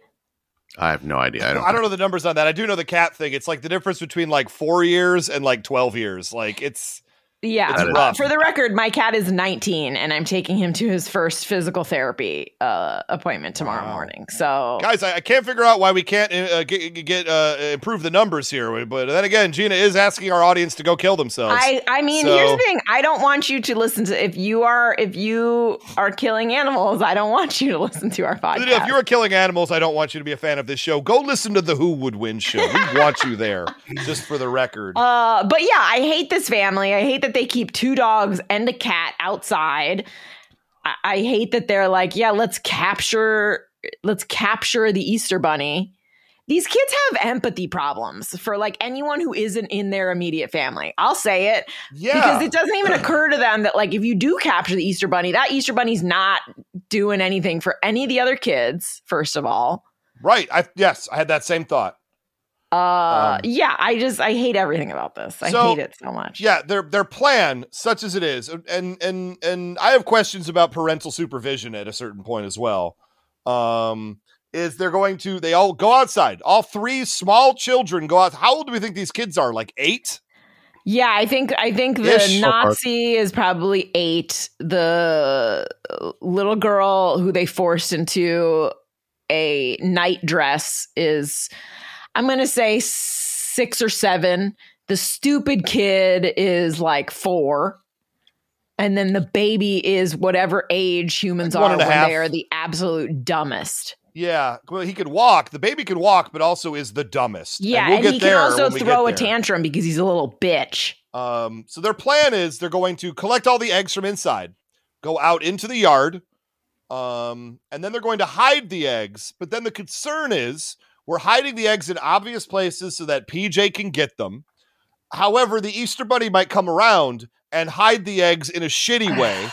I have no idea. I don't, I don't know the numbers on that. I do know the cat thing. It's like the difference between like four years and like twelve years. Like it's. Yeah. It's rough. For the record, my cat is nineteen and I'm taking him to his first physical therapy uh, appointment tomorrow wow. morning. So guys, I, I can't figure out why we can't uh, get, get uh, improve the numbers here. But then again, Gina is asking our audience to go kill themselves. I, I mean, so. Here's the thing. I don't want you to listen to if you are if you are killing animals. I don't want you to listen to our podcast. If you are killing animals, I don't want you to be a fan of this show. Go listen to the Who Would Win show. We want you there, just for the record. Uh, but yeah, I hate this family. I hate that they keep two dogs and a cat outside. I, I hate that they're like, yeah, let's capture, let's capture the Easter Bunny. These kids have empathy problems for like anyone who isn't in their immediate family. I'll say it yeah. because it doesn't even occur to them that like if you do capture the Easter Bunny, that Easter Bunny's not doing anything for any of the other kids. First of all, right? I yes, I had that same thought. Uh, um, yeah, I just, I hate everything about this. I so, hate it so much. Yeah, their their plan, such as it is, and and and I have questions about parental supervision at a certain point as well, um, is they're going to, they all go outside. All three small children go out. How old do we think these kids are? Like eight? Yeah, I think I think the Ish. Nazi is probably eight. The little girl who they forced into a night dress is... I'm going to say six or seven. The stupid kid is like four. And then the baby is whatever age humans like are when half. They are the absolute dumbest. Yeah. Well, he could walk. The baby could walk, but also is the dumbest. Yeah. And, we'll and get he there can also throw a tantrum because he's a little bitch. Um, so their plan is they're going to collect all the eggs from inside, go out into the yard, um, and then they're going to hide the eggs. But then the concern is... we're hiding the eggs in obvious places so that P J can get them. However, the Easter Bunny might come around and hide the eggs in a shitty way.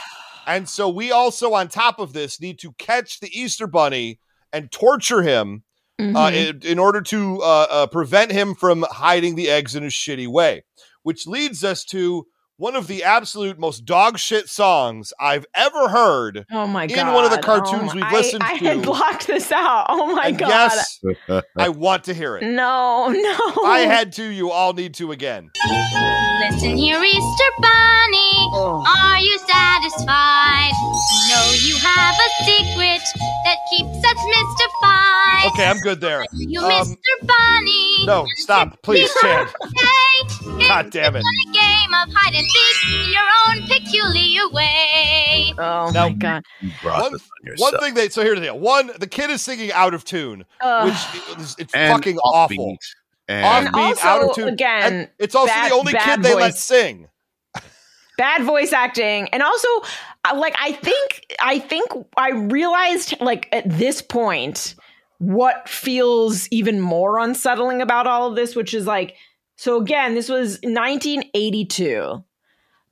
And so we also, on top of this, need to catch the Easter Bunny and torture him mm-hmm. uh, in, in order to uh, uh, prevent him from hiding the eggs in a shitty way, which leads us to one of the absolute most dog shit songs I've ever heard oh my God. In one of the cartoons oh my, we've listened I, I to. I had blocked this out. Oh my and God. Yes, I want to hear it. No, no. I had to. You all need to again. Listen here, Easter Bunny. Oh. Are you satisfied? No, you have a secret that keeps us mystified. Okay, I'm good there. You, um, Mister Bunny. No, stop. Please, Chad. God damn it. A game of hide and seek in your own peculiar way. Oh, now, my God. One, one thing they, so here's the deal. One, the kid is singing out of tune, uh, which is, it's fucking awful. And, and also, out of tune. Again, and it's also bad, the only kid they voice. Let sing. Bad voice acting. And also, like, I think, I think I realized, like, at this point, what feels even more unsettling about all of this, which is, like, so again, this was nineteen eighty-two,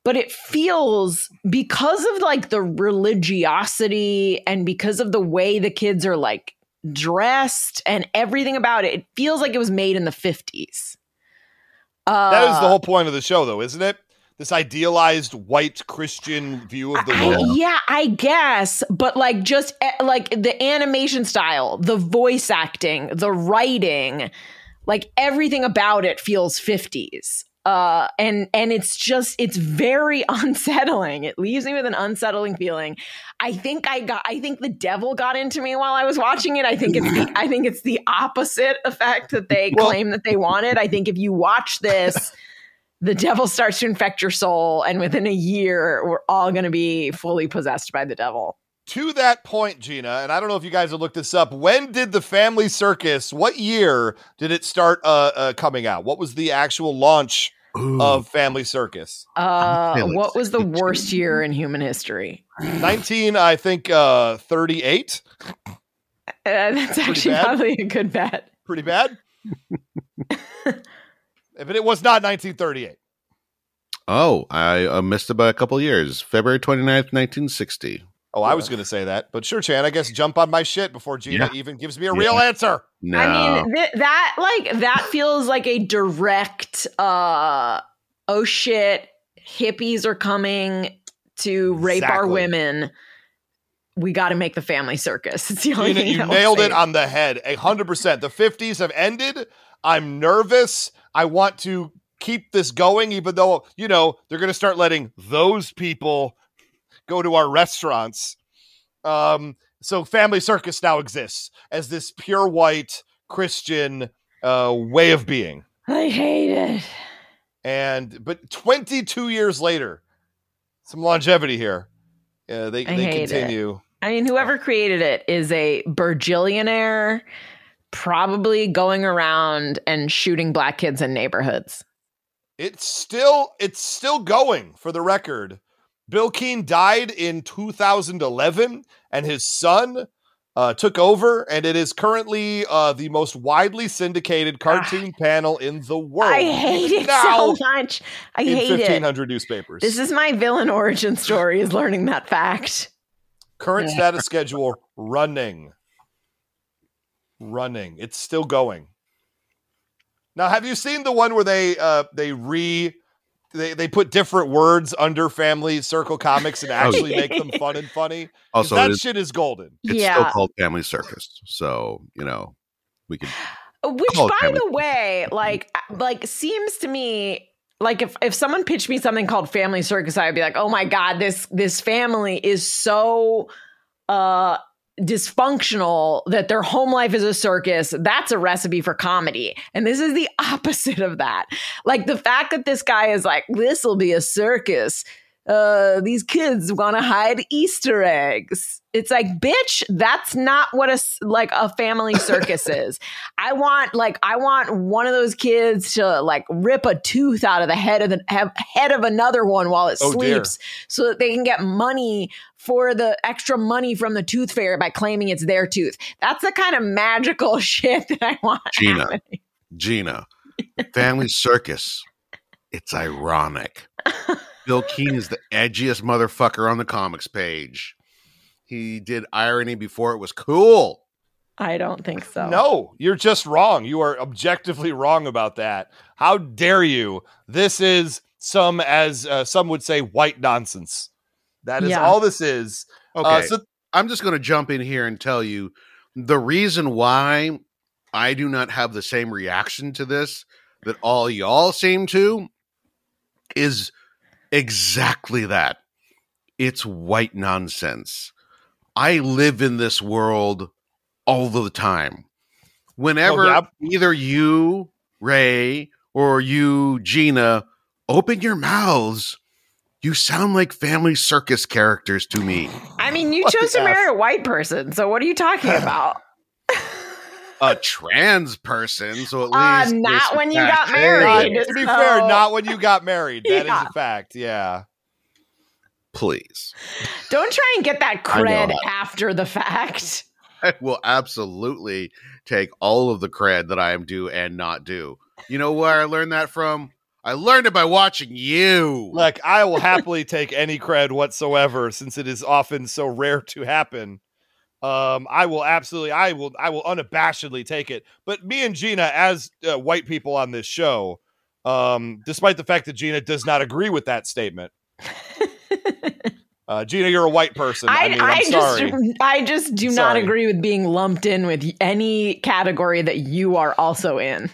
but it feels because of like the religiosity and because of the way the kids are like dressed and everything about it, it feels like it was made in the fifties. Uh, that is the whole point of the show, though, isn't it? This idealized white Christian view of the world. I, yeah, I guess. But like just like the animation style, the voice acting, the writing, like everything about it feels fifties. Uh, and and it's just it's very unsettling. It leaves me with an unsettling feeling. I think I got I think the devil got into me while I was watching it. I think it's the, I think it's the opposite effect that they well, claim that they wanted. I think if you watch this, the devil starts to infect your soul. And within a year, we're all going to be fully possessed by the devil. To that point, Gina, and I don't know if you guys have looked this up, when did the Family Circus, what year did it start uh, uh, coming out? What was the actual launch Ooh. Of Family Circus? Uh, what was the worst year in human history? nineteen, I think, uh, thirty-eight. Uh, that's Pretty actually bad. Probably a good bet. Pretty bad? But it was not nineteen thirty-eight. Oh, I uh, missed it by a couple years. February twenty-ninth, nineteen sixty. Oh, I was going to say that, but sure, Chan, I guess jump on my shit before Gina yeah. even gives me a yeah. real answer. No. I mean, th- that like that feels like a direct, uh, oh shit, hippies are coming to rape exactly. our women we got to make the Family Circus. It's the only you thing you nailed it on the head. A hundred percent. The fifties have ended. I'm nervous. I want to keep this going, even though, you know, they're going to start letting those people go to our restaurants. Um, so Family Circus now exists as this pure white Christian uh, way of being. I hate it. And but twenty-two years later, some longevity here. Yeah, they, they continue. It. I mean, whoever created it is a burgillionaire, probably going around and shooting black kids in neighborhoods. It's still it's still going, for the record. Bill Keane died in two thousand eleven, and his son uh, took over, and it is currently uh, the most widely syndicated cartoon ah, panel in the world. I hate it now, so much. I hate it. In fifteen hundred newspapers. This is my villain origin story, is learning that fact. Current status schedule running. Running. It's still going. Now, have you seen the one where they uh, they re... They they put different words under Family Circle comics and actually make them fun and funny. Also, that is, shit is golden. It's yeah. still called Family Circus, so you know we could. Which, by Family the way, Circus. like like seems to me like if if someone pitched me something called Family Circus, I'd be like, oh my god, this this family is so uh dysfunctional that their home life is a circus. That's a recipe for comedy. And this is the opposite of that. Like the fact that this guy is like, this will be a circus. Uh, these kids want to hide Easter eggs. It's like, bitch, that's not what a like a family circus is. I want like I want one of those kids to like rip a tooth out of the head of the head of another one while it oh, sleeps, dear. so that they can get money for the extra money from the tooth fairy by claiming it's their tooth. That's the kind of magical shit that I want. Gina, happening. Gina, Family Circus. It's ironic. Bill Keane is the edgiest motherfucker on the comics page. He did irony before it was cool. I don't think so. No, you're just wrong. You are objectively wrong about that. How dare you? This is some, as uh, some would say, white nonsense. That is yeah. all this is. Okay, uh, so I'm just going to jump in here and tell you the reason why I do not have the same reaction to this that all y'all seem to is... exactly that. It's white nonsense. I live in this world all the time. Whenever oh, yeah. either you, Ray, or you, Gina, open your mouths, you sound like Family Circus characters to me. I mean, you what chose to F? marry a white person, so what are you talking about? A trans person, so at uh, least not when you got married. To be so. fair, not when you got married. That yeah. is a fact. Yeah. Please don't try and get that cred after the fact. I will absolutely take all of the cred that I am due and not due. You know where I learned that from? I learned it by watching you. Like, I will happily take any cred whatsoever, since it is often so rare to happen. Um, I will absolutely, I will, I will unabashedly take it. But me and Gina, as uh, white people on this show, um, despite the fact that Gina does not agree with that statement, uh, Gina, you're a white person. I, I mean, I'm I sorry. Just, I just do sorry. not agree with being lumped in with any category that you are also in.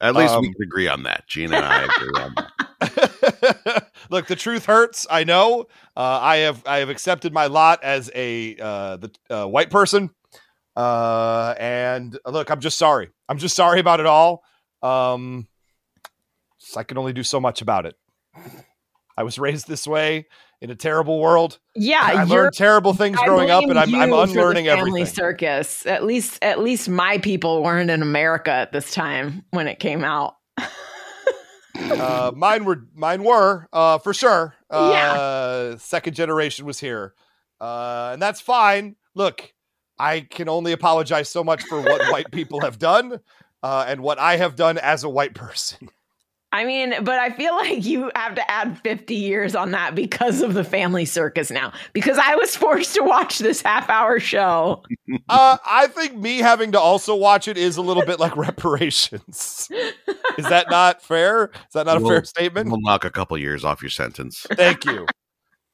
At least um, we can agree on that. Gina and I agree on that. Look, the truth hurts. I know. Uh, I have I have accepted my lot as a uh, the uh, white person, uh, and look, I'm just sorry. I'm just sorry about it all. Um, I can only do so much about it. I was raised this way in a terrible world. Yeah, I learned terrible things I growing up, and I'm, I'm unlearning everything. Family Circus. At least, at least my people weren't in America at this time when it came out. Uh, mine were, mine were, uh, for sure. Uh, yeah. Second generation was here. Uh, and that's fine. Look, I can only apologize so much for what white people have done, uh, and what I have done as a white person. I mean, but I feel like you have to add fifty years on that because of the Family Circus now, because I was forced to watch this half hour show. Uh, I think me having to also watch it is a little bit like reparations. Is that not fair? Is that not we'll, a fair statement? We'll knock a couple years off your sentence. Thank you.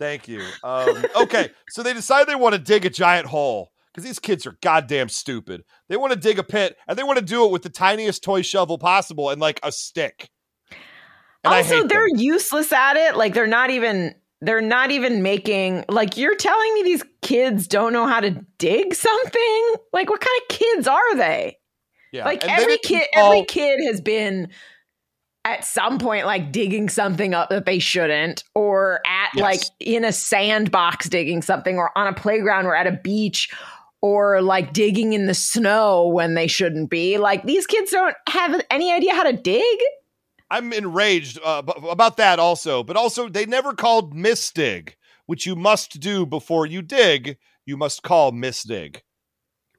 Thank you. Um, okay, so they decide they want to dig a giant hole because these kids are goddamn stupid. They want to dig a pit, and they want to do it with the tiniest toy shovel possible and, like, a stick. And also, they're them. useless at it. Like, they're not even... They're not even making, like, you're telling me these kids don't know how to dig something? Like, what kind of kids are they? Yeah. Like, and every kid, all... every kid has been at some point, like, digging something up that they shouldn't, or at, yes. like, in a sandbox digging something, or on a playground, or at a beach, or, like, digging in the snow when they shouldn't be. Like, these kids don't have any idea how to dig. I'm enraged uh, about that also, but also they never called misdig, which you must do before you dig. You must call misdig.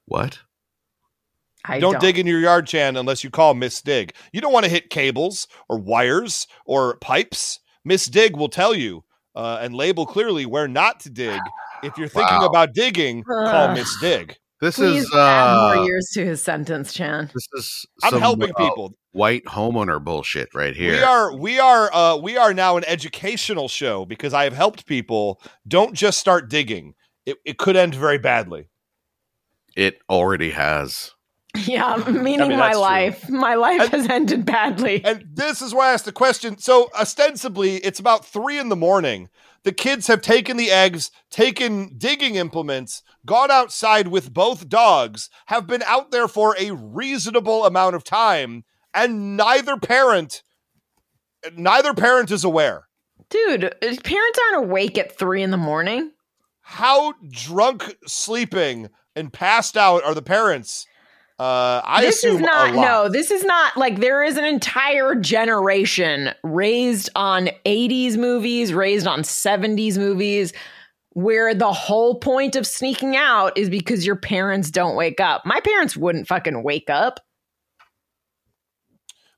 What? I don't, don't dig in your yard, Chan, unless you call misdig. You don't want to hit cables or wires or pipes. Misdig will tell you uh, and label clearly where not to dig. If you're thinking wow. about digging, uh, call misdig. This Please is add uh, more years to his sentence, Chan. This is some, I'm helping people. Uh, white homeowner bullshit right here. We are we are uh, we are now an educational show because I have helped people. Don't just start digging. It it could end very badly. It already has. Yeah, meaning I mean, my life. True. My life and, has ended badly. And this is why I asked the question. So ostensibly, it's about three in the morning. The kids have taken the eggs, taken digging implements, gone outside with both dogs, have been out there for a reasonable amount of time, and neither parent, neither parent is aware. Dude, parents aren't awake at three in the morning. How drunk, sleeping, and passed out are the parents? Uh, I this assume is not, no, this is not like there is an entire generation raised on eighties movies, raised on seventies movies, where the whole point of sneaking out is because your parents don't wake up. My parents wouldn't fucking wake up.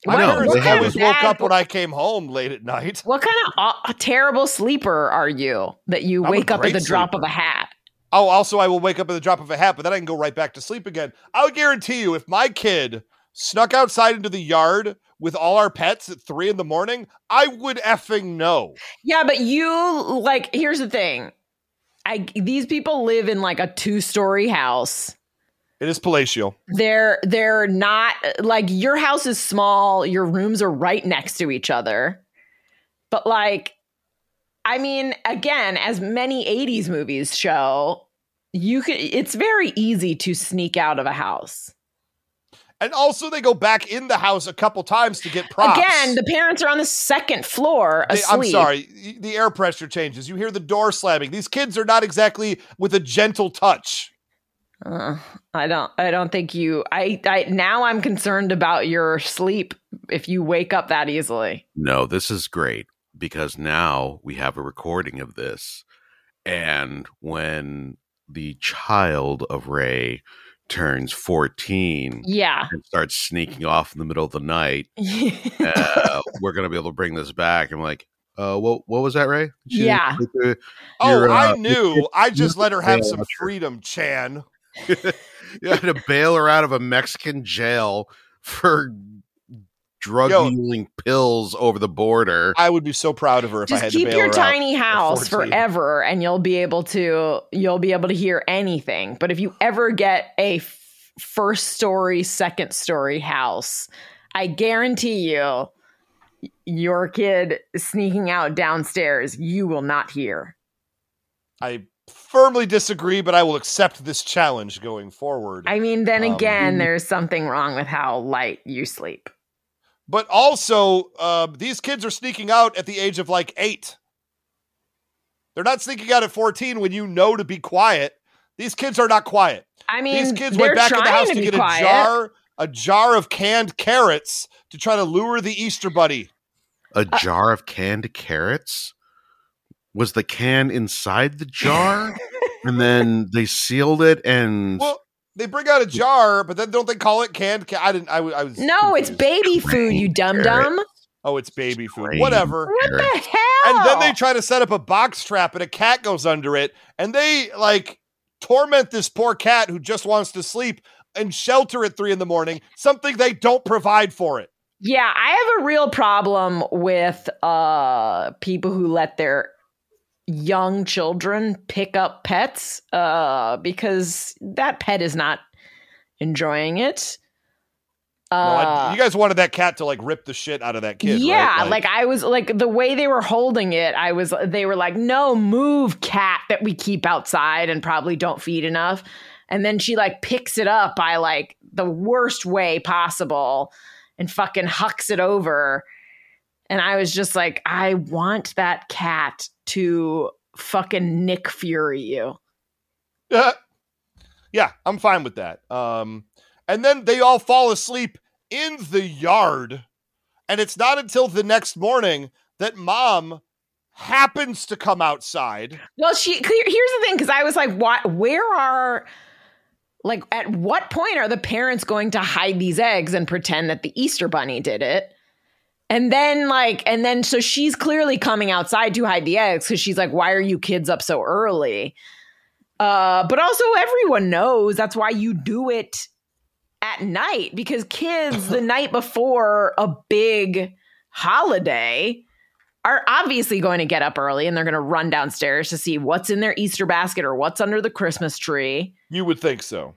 My what, parents what always woke up when I came home late at night. What kind of uh, terrible sleeper are you that you I'm wake up at the sleeper. drop of a hat? Oh, also, I will wake up at the drop of a hat, but then I can go right back to sleep again. I'll guarantee you, if my kid snuck outside into the yard with all our pets at three in the morning, I would effing know. Yeah, but you, like, here's the thing. I These people live in, like, a two-story house. It is palatial. They're, they're not, like, your house is small. Your rooms are right next to each other. But, like, I mean, again, as many eighties movies show, you could, it's very easy to sneak out of a house. And also they go back in the house a couple times to get props. Again, the parents are on the second floor asleep. They, I'm sorry. The air pressure changes. You hear the door slamming. These kids are not exactly with a gentle touch. Uh, I don't I don't think you I, I now I'm concerned about your sleep if you wake up that easily. No, this is great. Because now we have a recording of this, and when the child of Ray turns fourteen, yeah, and starts sneaking off in the middle of the night, uh, we're gonna be able to bring this back. I'm like, uh, what? What was that, Ray? She, yeah. Uh, oh, I uh, knew. I just let her have some freedom, Chan. You had to bail her out of a Mexican jail for drug Yo, dealing pills over the border. I would be so proud of her if I had to bail her out. Just keep your tiny house forever, and you'll be able to you'll be able to hear anything. But if you ever get a f- first story, second story house, I guarantee you, your kid sneaking out downstairs, you will not hear. I firmly disagree, but I will accept this challenge going forward. I mean, then um, again, there's something wrong with how light you sleep. But also, uh, these kids are sneaking out at the age of like eight. They're not sneaking out at fourteen when you know to be quiet. These kids are not quiet. I mean, these kids went back in the house to, to get quiet. a jar, a jar of canned carrots to try to lure the Easter Bunny. A uh, jar of canned carrots? Was the can inside the jar? And then they sealed it and. Well, they bring out a jar, but then don't they call it canned? Ca- I didn't. I, I was. No, confused. It's baby food, you dumb dumb. Oh, it's baby food. Whatever. What the hell? And then they try to set up a box trap, and a cat goes under it, and they like torment this poor cat who just wants to sleep and shelter at three in the morning. Something they don't provide for it. Yeah, I have a real problem with uh, people who let their young children pick up pets uh, because that pet is not enjoying it. Uh, well, I, you guys wanted that cat to like rip the shit out of that kid. Yeah, right? like, like I was like the way they were holding it, I was they were like, no, move, cat that we keep outside and probably don't feed enough. And then she like picks it up by like the worst way possible and fucking hucks it over. And I was just like, I want that cat to fucking Nick Fury you. Yeah, yeah, I'm fine with that. Um, and then they all fall asleep in the yard. And it's not until the next morning that mom happens to come outside. Well, she here's the thing, because I was like, what, where are... Like, at what point are the parents going to hide these eggs and pretend that the Easter Bunny did it? And then, like, and then, so she's clearly coming outside to hide the eggs because she's like, why are you kids up so early? Uh, but also, everyone knows that's why you do it at night, because kids the night before a big holiday are obviously going to get up early and they're going to run downstairs to see what's in their Easter basket or what's under the Christmas tree. You would think so.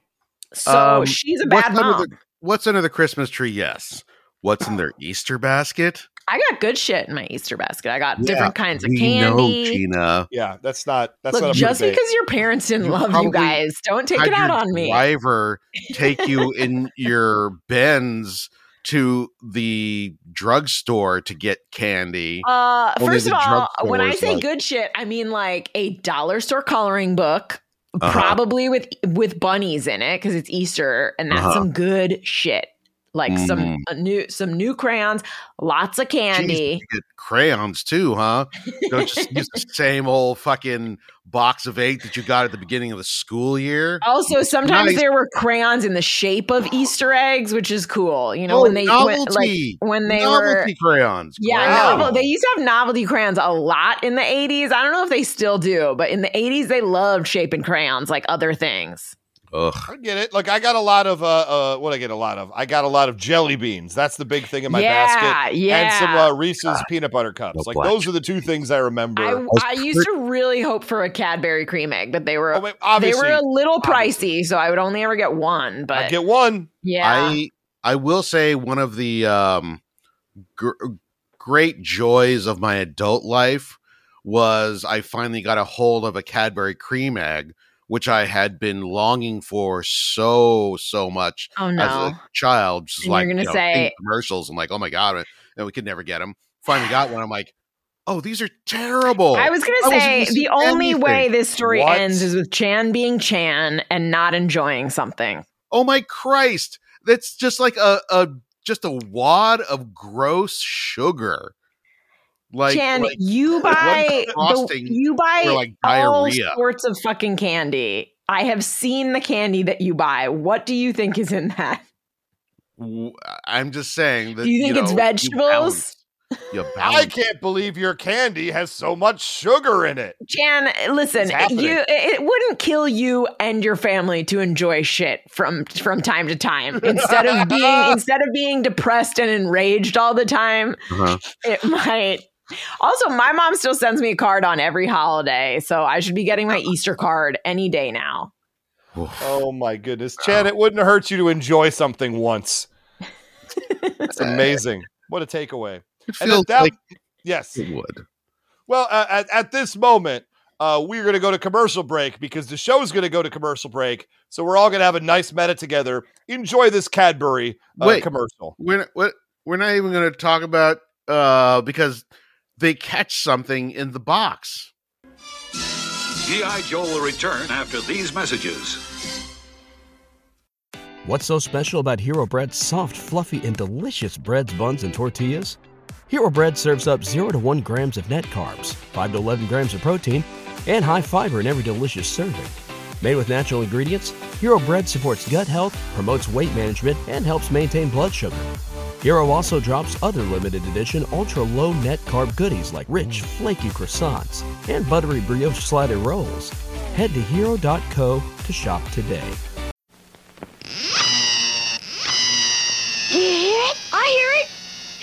So um, she's a bad what's mom. Under the, what's under the Christmas tree? Yes. What's in their Easter basket? I got good shit in my Easter basket. I got yeah, different kinds of candy. Know, Gina. Yeah, that's not. That's Look, not just debate. Because your parents didn't you love you guys. Don't take it out on me. Driver take you in your Benz to the drugstore to get candy. Uh, first of all, when I say like, good shit, I mean like a dollar store coloring book, uh-huh. probably with with bunnies in it because it's Easter, and that's uh-huh. some good shit. Like mm. some uh, new some new crayons, lots of candy. Jeez, you get crayons too, huh? Don't just use the same old fucking box of eight that you got at the beginning of the school year. Also, sometimes nice. There were crayons in the shape of Easter eggs, which is cool. You know, oh, when they went, like when they novelty were crayons. Yeah, wow. novel, they used to have novelty crayons a lot in the eighties. I don't know if they still do, but in the eighties, they loved shaping crayons like other things. Ugh. I get it. Like I got a lot of uh, uh, what I get a lot of. I got a lot of jelly beans. That's the big thing in my yeah, basket. Yeah, and some uh, Reese's God. peanut butter cups. No like black. Those are the two things I remember. I, I used to really hope for a Cadbury cream egg, but they were oh, wait, they were a little pricey, so I would only ever get one. But I get one. Yeah, I I will say one of the um, gr- great joys of my adult life was I finally got a hold of a Cadbury cream egg, which I had been longing for so, so much oh, no. as a child. Just and like you're gonna you know, say, in commercials. I'm like, oh my God, and we could never get them. Finally got one. I'm like, oh, these are terrible. I was going to say the only anything. way this story what? ends is with Chan being Chan and not enjoying something. Oh my Christ. That's just like a, a just a wad of gross sugar. Like, Chan, like you buy the, you buy for, like, all sorts of fucking candy. I have seen the candy that you buy. What do you think is in that? I'm just saying that. Do you think you know, it's vegetables? You bounce, you bounce. I can't believe your candy has so much sugar in it. Chan, listen, you it wouldn't kill you and your family to enjoy shit from from time to time. Instead of being instead of being depressed and enraged all the time, uh-huh. it might. Also, my mom still sends me a card on every holiday, so I should be getting my Easter card any day now. Oh, my goodness. Chan, it wouldn't hurt you to enjoy something once. It's amazing. What a takeaway. It feels that, like yes. it would. Well, uh, at, at this moment, uh, we're going to go to commercial break because the show's going to go to commercial break. So we're all going to have a nice meta together. Enjoy this Cadbury uh, Wait, commercial. We're, we're not even going to talk about uh, because... They catch something in the box. G I. Joe will return after these messages. What's so special about Hero Bread's soft, fluffy, and delicious breads, buns, and tortillas? Hero Bread serves up zero to one grams of net carbs, five to eleven grams of protein, and high fiber in every delicious serving. Made with natural ingredients, Hero Bread supports gut health, promotes weight management, and helps maintain blood sugar. Hero also drops other limited edition ultra-low net carb goodies like rich, flaky croissants and buttery brioche slider rolls. Head to hero dot co to shop today. You hear it? I hear it!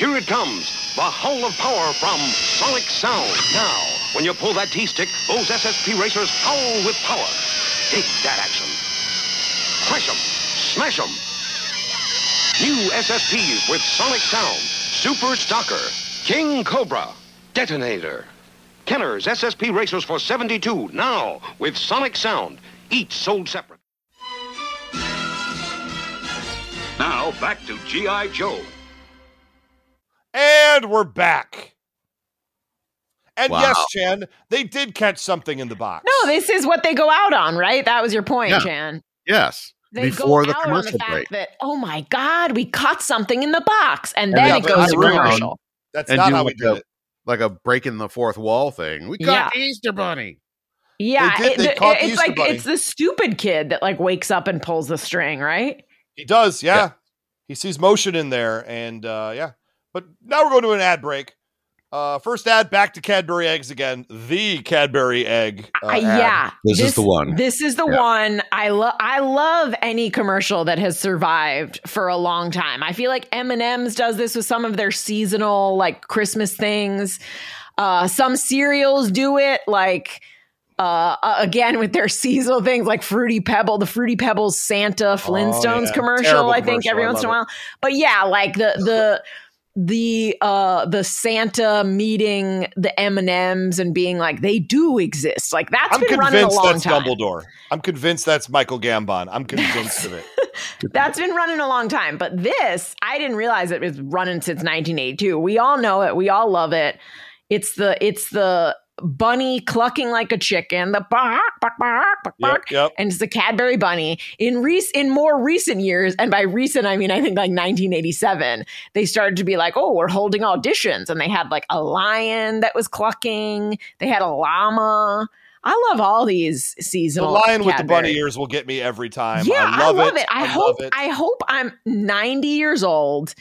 Here it comes, the howl of power from Sonic Sound. Now, When you pull that T-stick, those S S P racers howl with power. Take that action. Crush them. Smash them. New S S Ps with sonic sound. Super Stalker. King Cobra. Detonator. Kenner's S S P racers for seventy-two. Now with sonic sound. Each sold separate. Now back to G I. Joe. And we're back. And wow. Yes, Chan, they did catch something in the box. No, this is what they go out on, right? That was your point, yeah. Chan. Yes. They Before go the out commercial on the fact break. That, oh my God, we caught something in the box. And, and then it goes to commercial. That's not how we like did a, it. Like a breaking the fourth wall thing. We caught yeah. the Easter Bunny. Yeah. They did. It, they caught the, it's Easter like Bunny. It's the stupid kid that like wakes up and pulls the string, right? He does, yeah. yeah. He sees motion in there. And uh, yeah. But now we're going to an ad break. Uh, first ad, back to Cadbury eggs again. The Cadbury egg. Uh, uh, yeah. This, this is the one. This is the yeah. one. I love I love any commercial that has survived for a long time. I feel like M and M's does this with some of their seasonal, like, Christmas things. Uh, some cereals do it, like, uh, uh, again, with their seasonal things, like Fruity Pebble, the Fruity Pebbles Santa Flintstones oh, yeah. commercial, Terrible I think, commercial. every I once in a while. It. But, yeah, like, the the... the uh the Santa meeting the M and M's and being like they do exist, like that's I'm been running a long that's time. Dumbledore. I'm convinced that's Michael Gambon. I'm convinced of it. That's been running a long time, but this I didn't realize it was running since nineteen eighty-two. We all know it. We all love it. It's the it's the bunny clucking like a chicken. The bark, bark, bark, bark, bark, yep, yep. And it's the Cadbury bunny. In rec- in more recent years, and by recent I mean I think like nineteen eighty-seven, they started to be like, oh, we're holding auditions, and they had like a lion that was clucking. They had a llama. I love all these seasonal. The lion Cadbury. With the bunny ears will get me every time. Yeah, I love, I love it. it. I, I hope. It. I hope I'm ninety years old.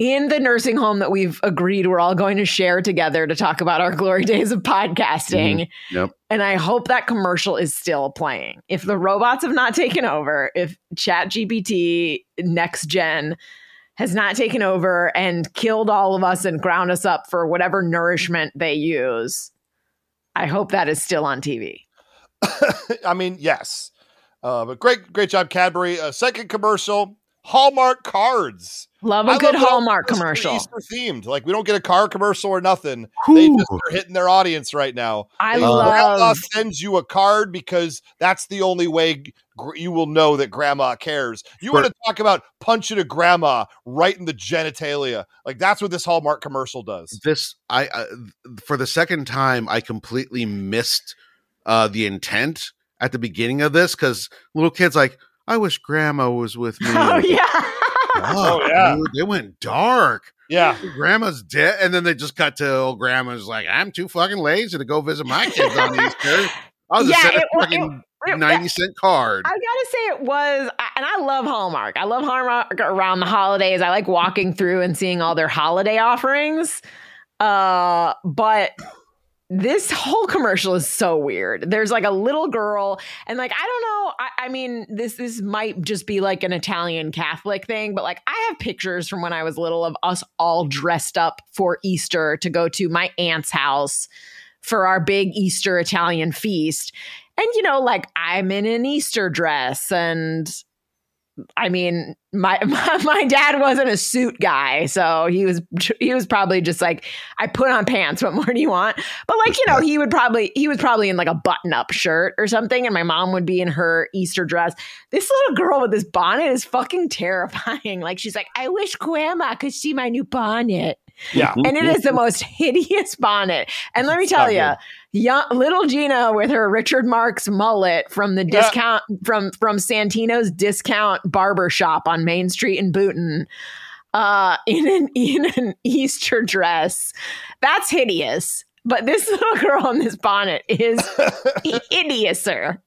In the nursing home that we've agreed we're all going to share together to talk about our glory days of podcasting. Mm-hmm. Yep. And I hope that commercial is still playing. If the robots have not taken over, if Chat G P T next gen has not taken over and killed all of us and ground us up for whatever nourishment they use, I hope that is still on T V. I mean, yes. Uh, but great, great job, Cadbury. Uh, second commercial. Hallmark cards. Love a I good love Hallmark commercial. Easter themed. Like we don't get a car commercial or nothing. Ooh. They just are hitting their audience right now. I they love. Grandma sends you a card because that's the only way gr- you will know that grandma cares. You sure. want to talk about punching a grandma right in the genitalia? Like that's what this Hallmark commercial does. This I uh, for the second time I completely missed uh, the intent at the beginning of this because little kids like. I wish grandma was with me. Oh, yeah. Oh, yeah. Dude, they went dark. Yeah. Grandma's dead. And then they just cut to old grandma's like, I'm too fucking lazy to go visit my kids on Easter. I'll just yeah, send a fucking it, it, ninety cent card. I got to say it was, and I love Hallmark. I love Hallmark around the holidays. I like walking through and seeing all their holiday offerings. Uh, but... This whole commercial is so weird. There's like a little girl and like, I don't know. I, I mean, this this might just be like an Italian Catholic thing, but like I have pictures from when I was little of us all dressed up for Easter to go to my aunt's house for our big Easter Italian feast. And, you know, like I'm in an Easter dress and I mean, my, my my dad wasn't a suit guy, so he was he was probably just like, I put on pants. What more do you want? But like, you know, he would probably he was probably in like a button up shirt or something, and my mom would be in her Easter dress. This little girl with this bonnet is fucking terrifying. Like she's like, I wish grandma could see my new bonnet. Yeah, and it is the most hideous bonnet. And let me tell you, young, little Gina with her Richard Marx mullet from the yeah. discount from from Santino's discount barber shop on Main Street in Boonton, uh, in an in an Easter dress, that's hideous. But this little girl in this bonnet is hideouser.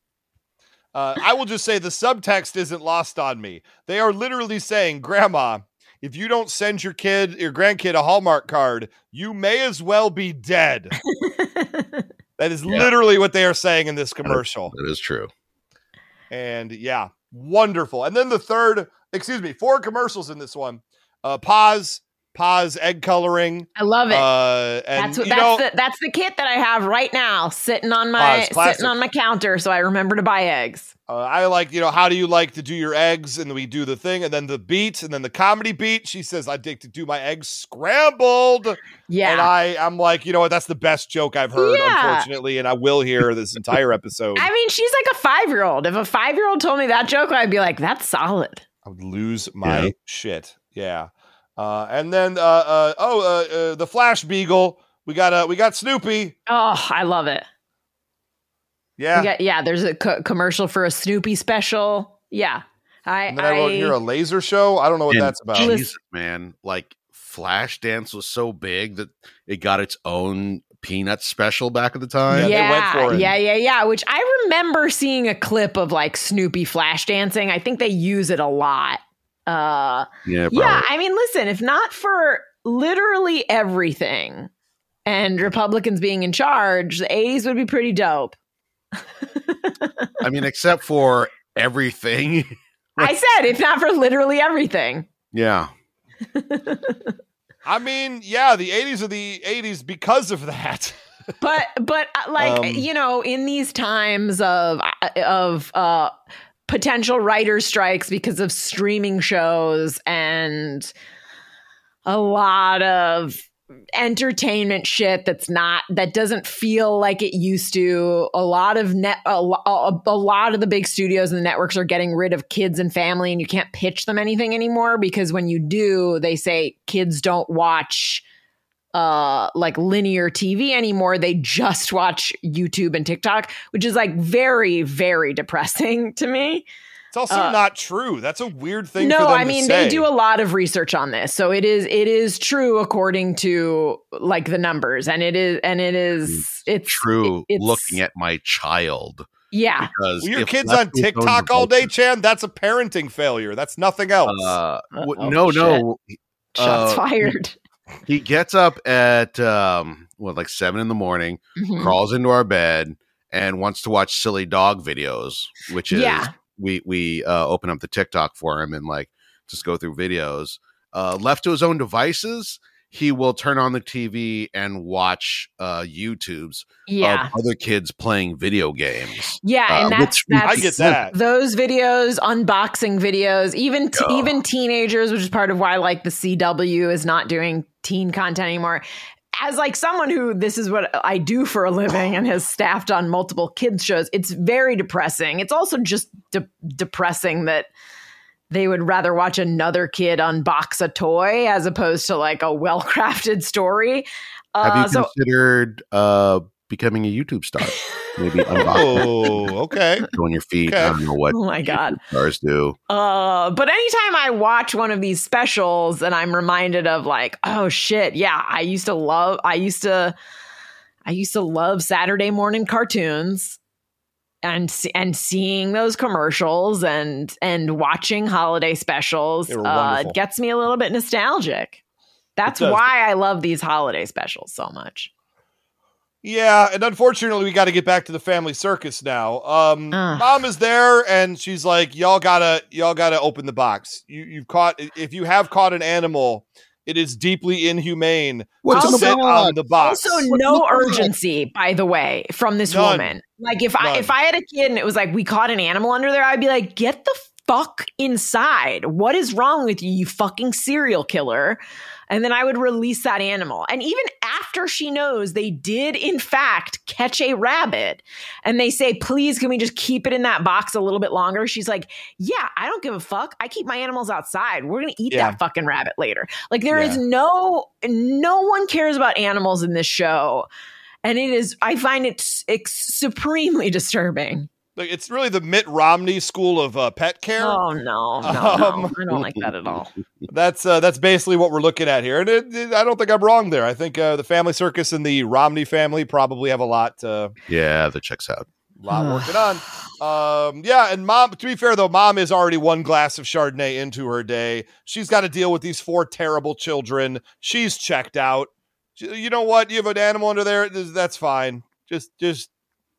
Uh, I will just say the subtext isn't lost on me. They are literally saying, "Grandma, if you don't send your kid, your grandkid a Hallmark card, you may as well be dead." That is yeah. literally what they are saying in this commercial. That is true. And yeah, wonderful. And then the third, excuse me, four commercials in this one. Uh, pause, Pa's egg coloring. I love it. Uh, and, that's what, that's know, the that's the kit that I have right now sitting on my sitting on my counter, so I remember to buy eggs. Uh, I like, you know, how do you like to do your eggs? And we do the thing, and then the beat, and then the comedy beat. She says, "I dig to do my eggs scrambled." Yeah, and I I'm like, you know what? That's the best joke I've heard, yeah. unfortunately, and I will hear this entire episode. I mean, she's like a five year old. If a five year old told me that joke, I'd be like, "That's solid." I would lose my yeah. shit. Yeah. Uh, and then, uh, uh, oh, uh, uh, the Flash Beagle. We got uh, we got Snoopy. Oh, I love it. Yeah, got, yeah. There's a co- commercial for a Snoopy special. Yeah, I. And then I, I wrote here a laser show. I don't know what and that's about. Jesus, man, like Flashdance was so big that it got its own Peanuts special back at the time. Yeah, yeah, they went for it. yeah, yeah, yeah. Which I remember seeing a clip of like Snoopy flash dancing. I think they use it a lot. Uh, yeah, yeah, I mean, listen, if not for literally everything and Republicans being in charge, the eighties would be pretty dope. I mean, except for everything. I said, if not for literally everything. Yeah. I mean, yeah, the eighties are the eighties because of that. but, but like, um, you know, in these times of, of, uh, potential writers' strikes because of streaming shows and a lot of entertainment shit that's not that doesn't feel like it used to. A lot of net, a, a, a lot of the big studios and the networks are getting rid of kids and family, and you can't pitch them anything anymore because when you do, they say kids don't watch uh like linear T V anymore. They just watch YouTube and TikTok, which is like very, very depressing to me. It's also uh, not true. That's a weird thing no, for them I mean, to say. They do a lot of research on this. So it is it is true according to like the numbers, and it is and it is it's true it, it's, looking at my child. Yeah. Because well, your kid's on TikTok all day, Chan, that's a parenting failure. That's nothing else. Uh, w- no, shit. no. Shots uh, fired. He gets up at, um, what, like seven in the morning, mm-hmm. crawls into our bed, and wants to watch silly dog videos, which is yeah. we we uh, open up the TikTok for him and like just go through videos. Uh, left to his own devices, he will turn on the T V and watch uh, YouTubes yeah. of other kids playing video games. Yeah, uh, and that's, that's I get that. Those videos, unboxing videos, even t- yeah. even teenagers, which is part of why like the C W is not doing teen content anymore. As like someone who this is what I do for a living and has staffed on multiple kids shows, it's very depressing. It's also just de- depressing that they would rather watch another kid unbox a toy as opposed to like a well-crafted story. Uh, Have you so- considered uh, becoming a YouTube star? Maybe unboxing. Oh, okay. On your feet. Okay. I don't know what oh my God. stars do. Uh, but anytime I watch one of these specials and I'm reminded of like, oh shit, yeah, I used to love, I used to, I used to love Saturday morning cartoons. And and seeing those commercials and and watching holiday specials uh, gets me a little bit nostalgic. That's why I love these holiday specials so much. Yeah, and unfortunately, we got to get back to the Family Circus now. Um, uh. Mom is there, and she's like, "Y'all gotta, y'all gotta open the box. You you've caught if you have caught an animal." It is deeply inhumane What's to sit on the box. Also, no urgency, by the way, from this None. woman. Like if None. I if I had a kid and it was like we caught an animal under there, I'd be like, get the fuck inside. What is wrong with you, you fucking serial killer? And then I would release that animal. And even after she knows they did, in fact, catch a rabbit and they say, please, can we just keep it in that box a little bit longer? She's like, yeah, I don't give a fuck. I keep my animals outside. We're going to eat yeah. that fucking rabbit later. Like there yeah. is no, no one cares about animals in this show. And it is, I find it supremely disturbing. It's really the Mitt Romney school of uh, pet care. Oh, no, no, um, no. I don't like that at all. That's uh, that's basically what we're looking at here. And it, it, I don't think I'm wrong there. I think uh, the Family Circus and the Romney family probably have a lot. Uh, yeah, that checks out. A lot working on. Um, yeah, and Mom, to be fair, though, Mom is already one glass of Chardonnay into her day. She's got to deal with these four terrible children. She's checked out. She, you know what? You have an animal under there. That's fine. Just, just.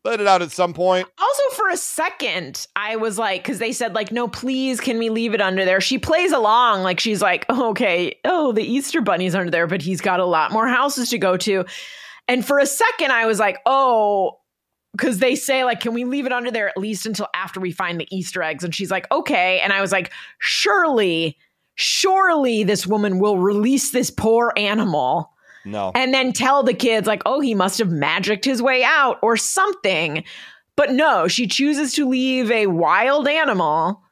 Let it out at some point. Also, for a second, I was like, because they said, like, no, please, can we leave it under there? She plays along. Like, she's like, oh, okay, oh, the Easter Bunny's under there, but he's got a lot more houses to go to. And for a second, I was like, oh, because they say, like, can we leave it under there at least until after we find the Easter eggs? And she's like, okay. And I was like, surely, surely this woman will release this poor animal. No. And then tell the kids, like, oh, he must have magicked his way out or something. But no, she chooses to leave a wild animal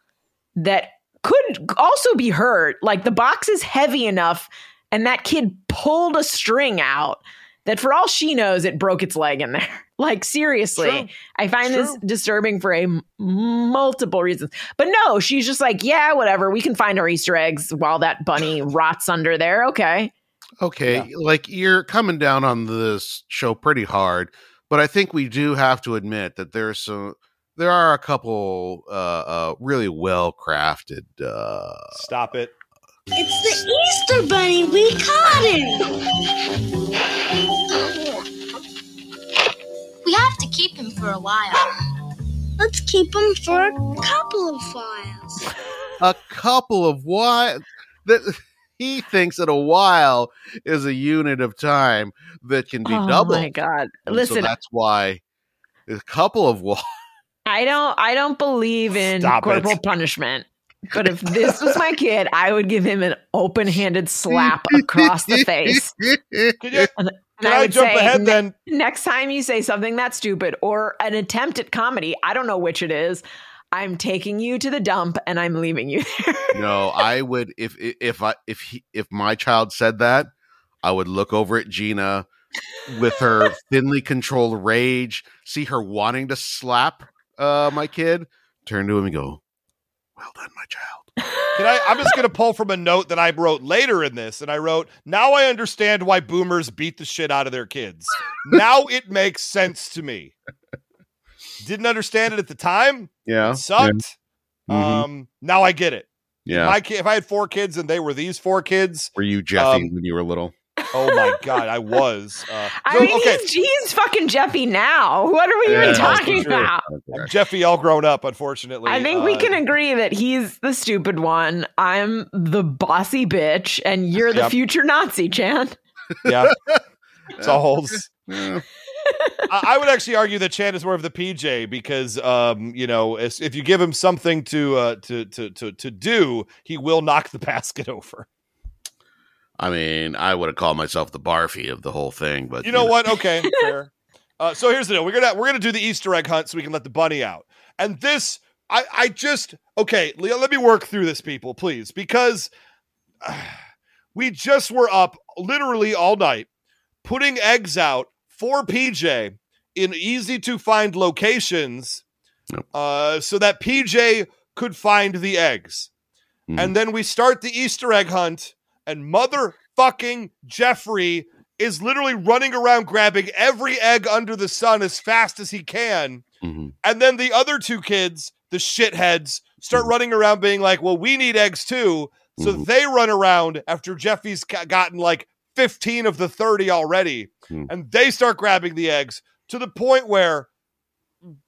that could also be hurt. Like, the box is heavy enough, and that kid pulled a string out that, for all she knows, it broke its leg in there. Like, seriously, True. I find True. this disturbing for a m- multiple reasons. But no, she's just like, yeah, whatever. We can find our Easter eggs while that bunny rots under there. Okay. Okay, yeah. Like, you're coming down on this show pretty hard, but I think we do have to admit that there's some, there are a couple uh, uh, really well crafted. Uh, Stop it! It's the Easter Bunny. We caught it. We have to keep him for a while. Let's keep him for a couple of whiles. A couple of whiles. That. He thinks that a while is a unit of time that can be oh doubled. Oh my God. And listen, so that's why a couple of whiles. I don't I don't believe in Stop corporal it. punishment. But if this was my kid, I would give him an open-handed slap across the face. Could you, and I would jump say, ahead ne- then? Next time you say something that's stupid or an attempt at comedy, I don't know which it is, I'm taking you to the dump and I'm leaving you there. No, I would if if I if he, if my child said that, I would look over at Gina with her thinly controlled rage, see her wanting to slap uh, my kid, turn to him and go, "Well done, my child." Can I, I'm just going to pull from a note that I wrote later in this, and I wrote, "Now I understand why boomers beat the shit out of their kids. Now it makes sense to me." Didn't understand it at the time. Yeah. It sucked. Yeah. Um, mm-hmm. Now I get it. Yeah. My ki- if I had four kids and they were these four kids. Were you Jeffy um, when you were little? Oh my God, I was. Uh, I so, mean, okay. he's, he's fucking Jeffy now. What are we yeah, even talking about? I'm Jeffy all grown up, unfortunately. I think uh, we can agree that he's the stupid one. I'm the bossy bitch, and you're the yep. future Nazi, Chan. Yeah. It's all holes. Yeah. I would actually argue that Chan is more of the P J because, um, you know, if, if you give him something to, uh, to to to to do, he will knock the basket over. I mean, I would have called myself the Barfy of the whole thing, but you know, you know. what? Okay, fair. Uh, so here's the deal: we're gonna we're gonna do the Easter egg hunt so we can let the bunny out. And this, I I just okay, Leo, let me work through this, people, please, because uh, we just were up literally all night putting eggs out. For P J in easy to find locations, nope. uh, so that P J could find the eggs. Mm. And then we start the Easter egg hunt, and motherfucking Jeffrey is literally running around grabbing every egg under the sun as fast as he can. Mm-hmm. And then the other two kids, the shitheads, start mm-hmm. running around being like, well, we need eggs too. So mm-hmm. they run around after Jeffy's ca- gotten like fifteen of the thirty already, hmm. and they start grabbing the eggs to the point where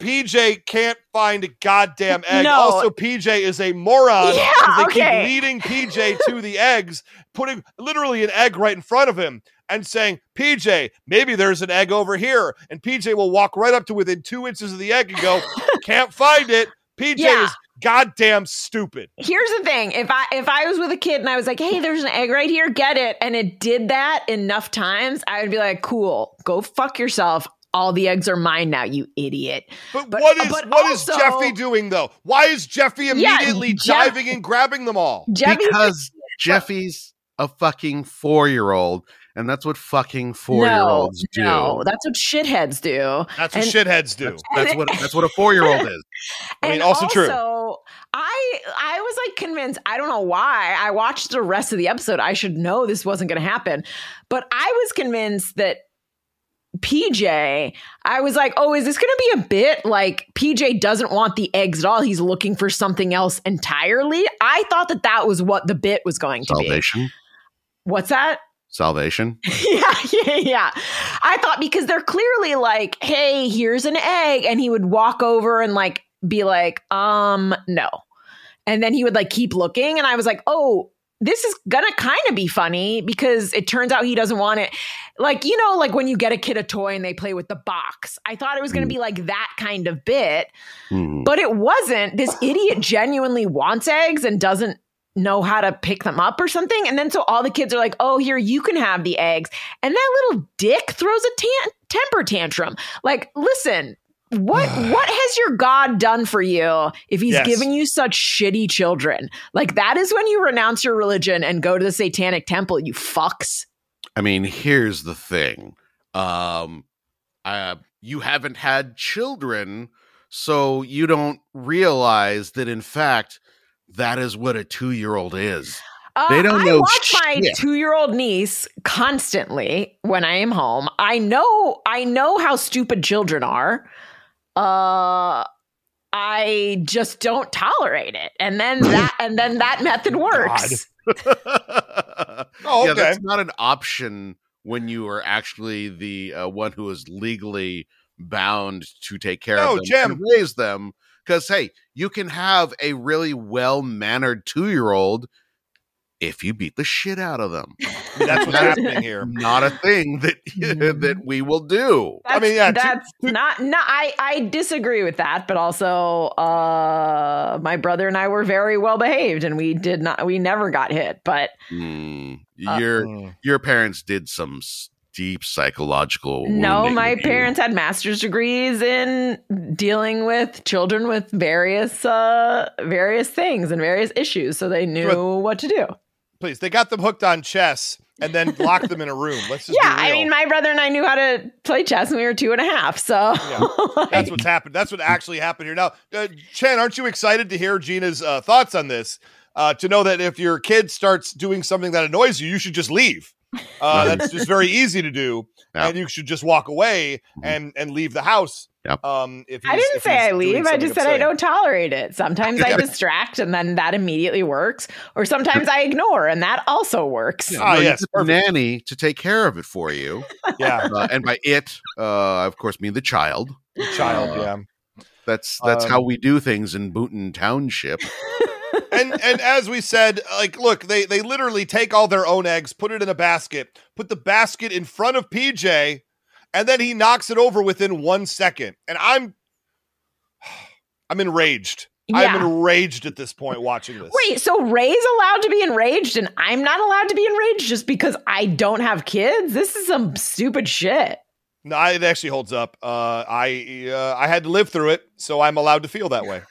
P J can't find a goddamn egg. No. Also, P J is a moron because yeah, they okay. keep leading P J to the eggs, putting literally an egg right in front of him and saying, P J, maybe there's an egg over here. And P J will walk right up to within two inches of the egg and go, can't find it. P J yeah. is goddamn stupid. Here's the thing. If I if I was with a kid and I was like, hey, there's an egg right here, get it. And it did that enough times, I would be like, cool, go fuck yourself. All the eggs are mine now, you idiot. But, but what is but what also, is Jeffy doing though? Why is Jeffy immediately yeah, Jeff, diving and grabbing them all? Jeffy's because Jeffy's a fucking four-year-old. And that's what fucking four-year-olds no, do. No, that's what shitheads do. That's what and, shitheads do. That's, that's what that's what a four-year-old is. I mean, also, also true. I I was like convinced. I don't know why. I watched the rest of the episode. I should know this wasn't going to happen, but I was convinced that P J. I was like, oh, is this going to be a bit? Like P J doesn't want the eggs at all. He's looking for something else entirely. I thought that that was what the bit was going Salvation. to be. What's that? salvation. yeah, yeah, yeah. I thought, because they're clearly like, hey, here's an egg. And he would walk over and like be like, um, no. And then he would like keep looking. And I was like, oh, this is going to kind of be funny, because it turns out he doesn't want it. Like, you know, like when you get a kid a toy and they play with the box. I thought it was going to mm. be like that kind of bit, mm. but it wasn't. This idiot genuinely wants eggs and doesn't know how to pick them up or something. And then so all the kids are like, oh, here, you can have the eggs. And that little dick throws a tan- temper tantrum. Like, listen, what what has your God done for you if he's yes. given you such shitty children? Like, that is when you renounce your religion and go to the Satanic Temple, you fucks. I mean, here's the thing. Um, uh, you haven't had children, so you don't realize that, in fact, that is what a two-year-old is. Uh, they don't I know watch shit. My two-year-old niece constantly when I am home. I know, I know how stupid children are. Uh, I just don't tolerate it. And then that, and then that method works. oh, okay. Yeah, that's not an option when you are actually the uh, one who is legally bound to take care no, of them Jim. and raise them. Because, hey, you can have a really well-mannered two-year-old if you beat the shit out of them. That's what's happening here. Not a thing that that we will do. That's, I mean, yeah, that's two, two, not. No, I I disagree with that. But also, uh, my brother and I were very well behaved, and we did not. We never got hit. But mm, uh, your your parents did some deep psychological no my parents had master's degrees in dealing with children with various uh various things and various issues, so they knew but, what to do. Please, they got them hooked on chess and then locked them in a room. Let's just yeah I mean, my brother and I knew how to play chess and we were two and a half, so yeah. like, that's what's happened. That's what actually happened here. Now uh, Chen, aren't you excited to hear Gina's uh, thoughts on this, uh to know that if your kid starts doing something that annoys you, you should just leave? Uh, that's just very easy to do, yeah. and you should just walk away and, and leave the house. Yep. Um, if I didn't if say I leave, I just said upsetting. I don't tolerate it. Sometimes yeah. I distract, and then that immediately works. Or sometimes I ignore, and that also works. Yeah. Oh, well, yes, a nanny to take care of it for you. yeah, uh, and by it, uh, I of course mean the child. The child, uh, yeah. That's that's um, how we do things in Boonton Township. And and as we said, like, look, they, they literally take all their own eggs, put it in a basket, put the basket in front of P J, and then he knocks it over within one second. And I'm, I'm enraged. Yeah. I'm enraged at this point watching this. Wait, so Ray's allowed to be enraged and I'm not allowed to be enraged just because I don't have kids? This is some stupid shit. No, it actually holds up. Uh, I uh, I had to live through it, so I'm allowed to feel that way.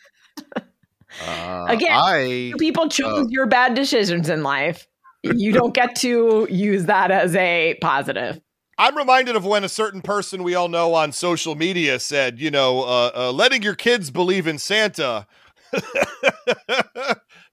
Uh, Again, I, people choose uh, your bad decisions in life. You don't get to use that as a positive. I'm reminded of when a certain person we all know on social media said, you know, uh, uh, letting your kids believe in Santa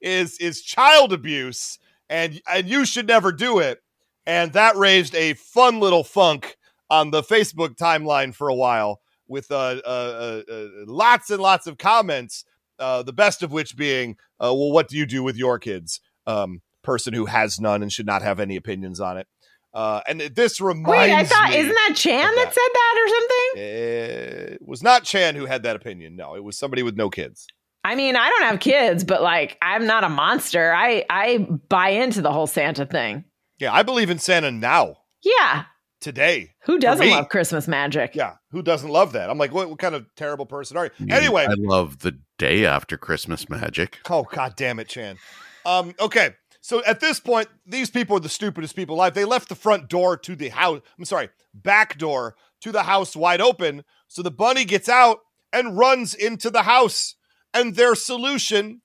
is is child abuse, and and you should never do it. And that raised a fun little funk on the Facebook timeline for a while with uh, uh, uh, uh, lots and lots of comments. Uh, the best of which being, uh, well, what do you do with your kids? Um, person who has none and should not have any opinions on it. Uh, and this reminds Wait, I thought, me. Isn't that Chan that. that said that or something? It was not Chan who had that opinion. No, it was somebody with no kids. I mean, I don't have kids, but like, I'm not a monster. I, I buy into the whole Santa thing. Yeah, I believe in Santa now. Yeah. Today. Who doesn't love Christmas magic? Yeah. Who doesn't love that? I'm like, what, what kind of terrible person are you? Anyway. I love the day after Christmas magic. Oh, God damn it, Chan. Um, okay. So at this point, these people are the stupidest people alive. They left the front door to the house. I'm sorry, back door to the house wide open. So the bunny gets out and runs into the house. And their solution,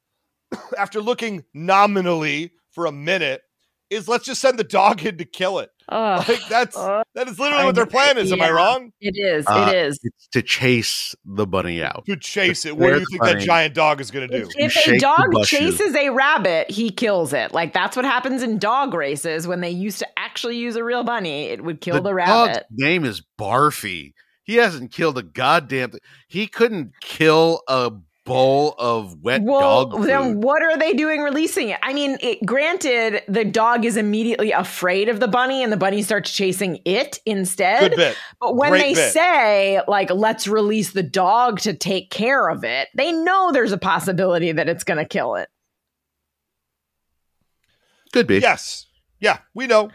after looking nominally for a minute, is let's just send the dog in to kill it. Uh, like that's uh, that is literally what their plan is. Yeah, am I wrong? It is. It uh, is it's to chase the bunny out. To chase it. What do you think that giant dog is going to do? If, if a dog chases a rabbit, he kills it. Like that's what happens in dog races when they used to actually use a real bunny. It would kill the, the rabbit. Dog's name is Barfy. He hasn't killed a goddamn thing. He couldn't kill a bowl of wet well, dog food. Then what are they doing releasing it? I mean, it, granted, the dog is immediately afraid of the bunny and the bunny starts chasing it instead. Good bit. But when Great they bit. say, like, let's release the dog to take care of it, they know there's a possibility that it's going to kill it. Could be. Yes. Yeah, we know.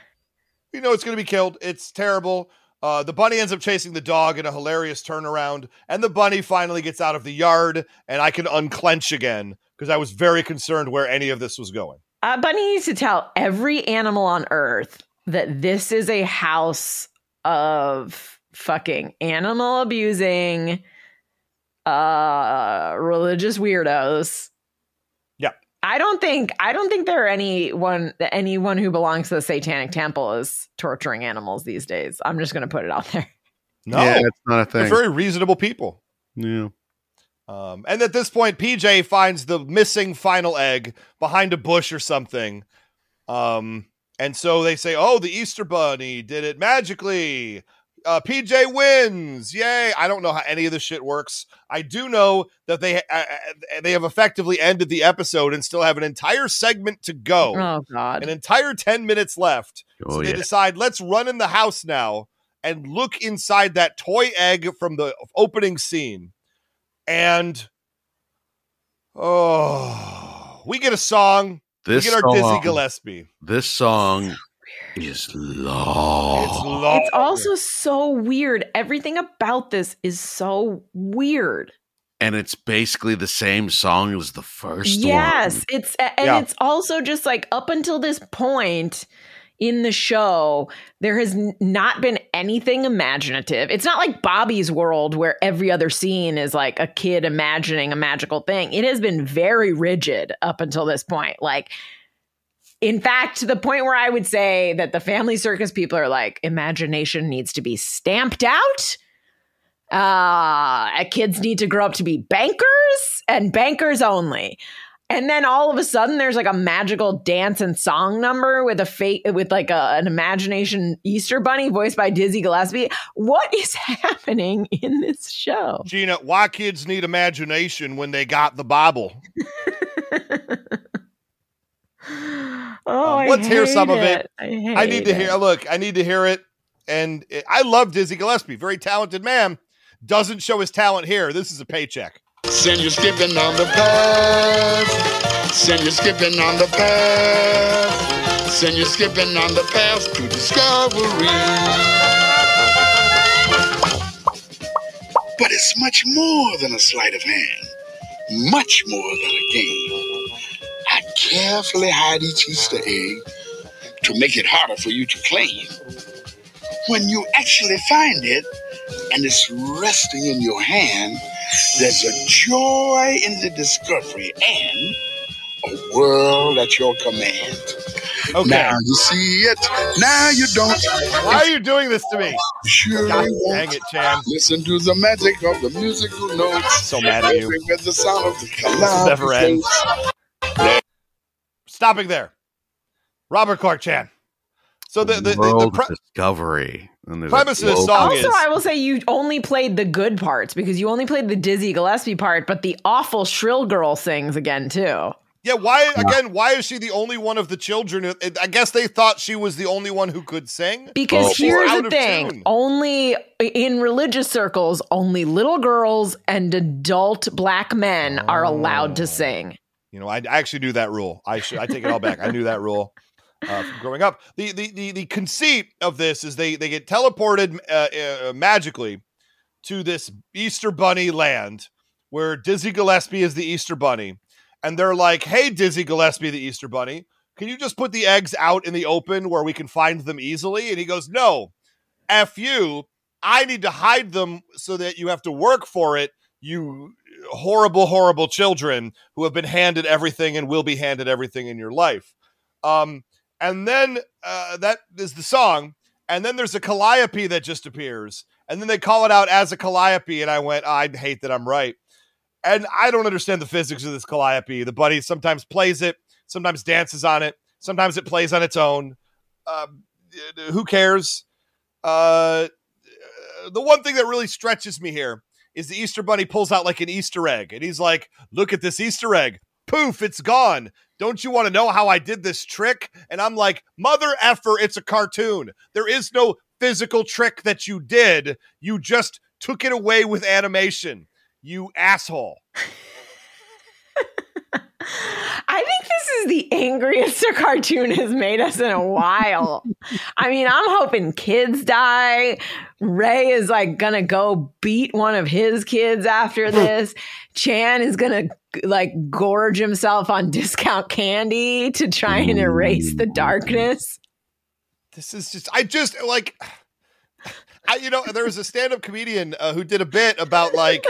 We know it's going to be killed. It's terrible. Uh, the bunny ends up chasing the dog in a hilarious turnaround, and the bunny finally gets out of the yard, and I can unclench again because I was very concerned where any of this was going. Uh, Bunny needs to tell every animal on Earth that this is a house of fucking animal abusing, uh, religious weirdos. Yeah, I don't think I don't think there are anyone anyone who belongs to the Satanic Temple is torturing animals these days. I'm just going to put it out there. No, yeah, that's not a thing. They're very reasonable people. Yeah. Um, and at this point, P J finds the missing final egg behind a bush or something. Um, and so they say, "Oh, the Easter Bunny did it magically. Uh, P J wins. Yay." I don't know how any of this shit works. I do know that they uh, they have effectively ended the episode and still have an entire segment to go. Oh, God. An entire ten minutes left. Oh, so they yeah. decide, let's run in the house now and look inside that toy egg from the opening scene. And, oh, we get a song. This we get our song, Dizzy Gillespie. This song... It's long. It's long. It's also so weird. Everything about this is so weird. And it's basically the same song as the first yes, one. Yes. It's and yeah. it's also just like up until this point in the show, there has not been anything imaginative. It's not like Bobby's World where every other scene is like a kid imagining a magical thing. It has been very rigid up until this point. Like, in fact, to the point where I would say that the Family Circus people are like, imagination needs to be stamped out. Uh, kids need to grow up to be bankers and bankers only. And then all of a sudden there's like a magical dance and song number with a fake with like a, an imagination Easter bunny voiced by Dizzy Gillespie. What is happening in this show? Gina, why kids need imagination when they got the Bible? Oh, um, let's hear some it. of it. I, I need to it. hear. Look, I need to hear it. And it, I love Dizzy Gillespie, very talented man. Doesn't show his talent here. This is a paycheck. Send you skipping on the path. Send you skipping on the path. Send you skipping on the path to discovery. But it's much more than a sleight of hand. Much more than a game. I carefully hide each Easter egg to make it harder for you to claim. When you actually find it and it's resting in your hand, there's a joy in the discovery and a world at your command. Okay. Now you see it. Now you don't. Why are you doing this to me? Sure. God, dang it, Chan. Listen to the magic of the musical notes. So mad at you. With the sound of the never ends. Stopping there. Robert Clark Chan. So the the, the, the pre- discovery and premise of this song also, is also I will say you only played the good parts because you only played the Dizzy Gillespie part, but the awful shrill girl sings again too. Yeah, why again? Why is she the only one of the children? I guess they thought she was the only one who could sing. Because oh, here's the thing: tune. only in religious circles, only little girls and adult black men oh. are allowed to sing. You know, I, I actually knew that rule. I should, I take it all back. I knew that rule uh, from growing up. The, the the the conceit of this is they they get teleported uh, uh, magically to this Easter Bunny land where Dizzy Gillespie is the Easter Bunny. And they're like, hey, Dizzy Gillespie, the Easter Bunny, can you just put the eggs out in the open where we can find them easily? And he goes, no, F you. I need to hide them so that you have to work for it, you horrible, horrible children who have been handed everything and will be handed everything in your life. Um, and then uh, that is the song. And then there's a calliope that just appears. And then they call it out as a calliope. And I went, oh, I hate that I'm right. And I don't understand the physics of this calliope. The bunny sometimes plays it, sometimes dances on it, sometimes it plays on its own. Uh, who cares? Uh, the one thing that really stretches me here is the Easter Bunny pulls out like an Easter egg, and he's like, look at this Easter egg. Poof, it's gone. Don't you want to know how I did this trick? And I'm like, mother effer, it's a cartoon. There is no physical trick that you did. You just took it away with animation, you asshole. I think this is the angriest a cartoon has made us in a while. I mean, I'm hoping kids die. Ray is like gonna go beat one of his kids after this. Chan is gonna like gorge himself on discount candy to try and erase the darkness. This is just, I just like, I, you know, there was a stand-up comedian uh, who did a bit about like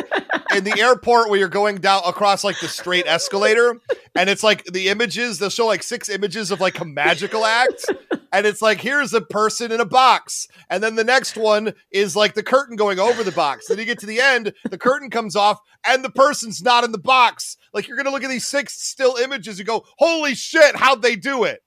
in the airport where you're going down across like the straight escalator, and it's like the images, they'll show like six images of like a magical act, and it's like, here's a person in a box, and then the next one is like the curtain going over the box. Then you get to the end, the curtain comes off, and the person's not in the box. Like, you're going to look at these six still images and go, holy shit, how'd they do it?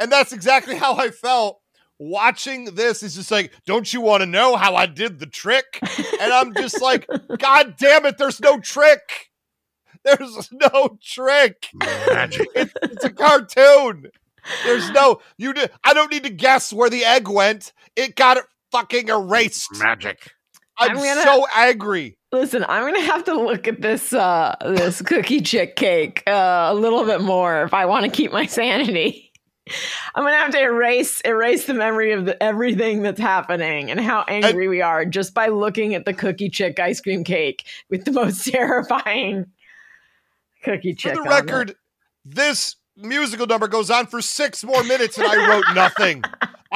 And that's exactly how I felt. Watching this is just like, don't you want to know how I did the trick? And I'm just like, God damn it, there's no trick. There's no trick. Magic. It's, it's a cartoon. There's no, you. I don't need to guess where the egg went. It got fucking erased. Magic. I'm, I'm gonna, so angry. Listen, I'm going to have to look at this, uh, this Cookie Chick cake uh, a little bit more if I want to keep my sanity. I'm going to have to erase erase the memory of the, everything that's happening and how angry I, we are just by looking at the Cookie Chick ice cream cake with the most terrifying Cookie Chick. For the record, it. This musical number goes on for six more minutes and I wrote nothing.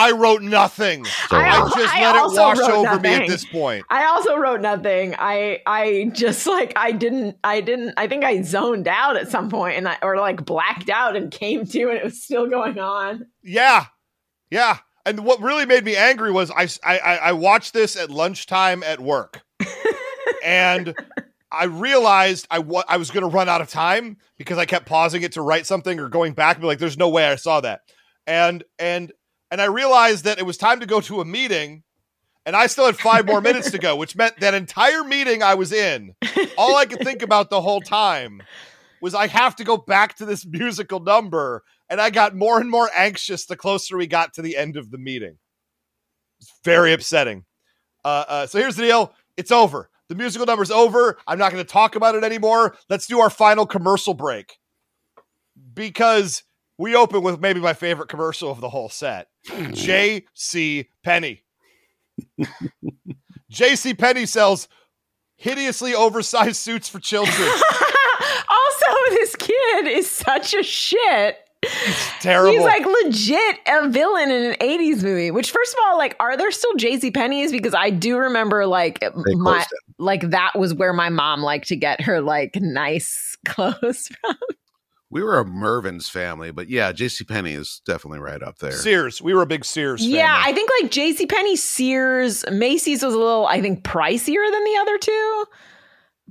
I wrote nothing. So I, I just I let it wash over nothing. me at this point. I also wrote nothing. I I just like I didn't I didn't I think I zoned out at some point and I, or like blacked out and came to and it was still going on. Yeah, yeah. And what really made me angry was I I, I watched this at lunchtime at work, and I realized I, wa- I was going to run out of time because I kept pausing it to write something or going back and be like, "There's no way I saw that," and and. And I realized that it was time to go to a meeting, and I still had five more minutes to go, which meant that entire meeting I was in, all I could think about the whole time was I have to go back to this musical number, and I got more and more anxious the closer we got to the end of the meeting. It's very upsetting. Uh, uh, so here's the deal. It's over. The musical number's over. I'm not going to talk about it anymore. Let's do our final commercial break. Because... we open with maybe my favorite commercial of the whole set. J C Penney. J C Penney sells hideously oversized suits for children. Also, this kid is such a shit. It's terrible. He's like legit a villain in an eighties movie, which first of all, like, are there still J C Penney's? Because I do remember like my, like that was where my mom liked to get her like nice clothes from. We were a Mervin's family, but yeah, JCPenney is definitely right up there. Sears. We were a big Sears family. Yeah, I think like JCPenney, Sears, Macy's was a little, I think, pricier than the other two.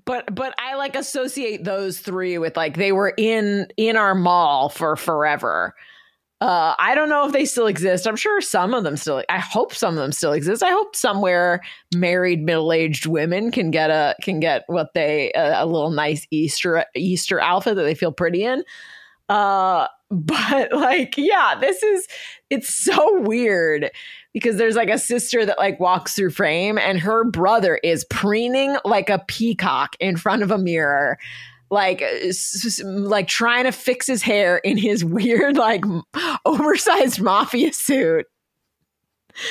But but I like associate those three with like they were in in our mall for forever. Uh, I don't know if they still exist. I'm sure some of them still, I hope some of them still exist. I hope somewhere married middle-aged women can get a, can get what they, a, a little nice Easter, Easter outfit that they feel pretty in. Uh, but like, yeah, this is, it's so weird because there's like a sister that like walks through frame and her brother is preening like a peacock in front of a mirror. Like, like trying to fix his hair in his weird, like oversized mafia suit.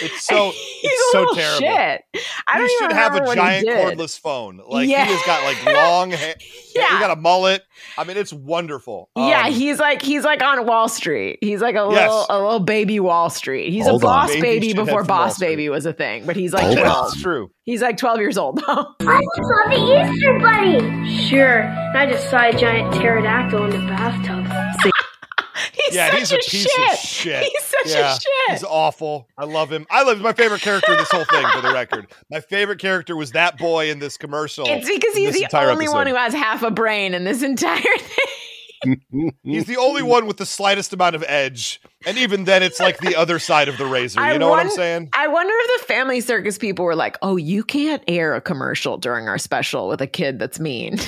It's so, it's so terrible. Shit. I don't he even should have a giant cordless phone. Like yeah. He has got like long hair. Yeah. He got a mullet. I mean, it's wonderful. Um, yeah. He's like, he's like on Wall Street. He's like a little, yes. a little baby Wall Street. He's Hold a boss on. baby, baby before boss baby was a thing, but he's like, Hold twelve. That's true. He's like twelve years old. I just saw the Easter Bunny. Sure. And I just saw a giant pterodactyl in the bathtub. He's yeah, such he's a, a piece shit. of shit. He's such yeah, a shit. He's awful. I love him. I love him. My favorite character in this whole thing, for the record. My favorite character was that boy in this commercial. It's because he's the only episode. one who has half a brain in this entire thing. He's the only one with the slightest amount of edge. And even then, it's like the other side of the razor. You I know won- what I'm saying? I wonder if the Family Circus people were like, oh, you can't air a commercial during our special with a kid that's mean.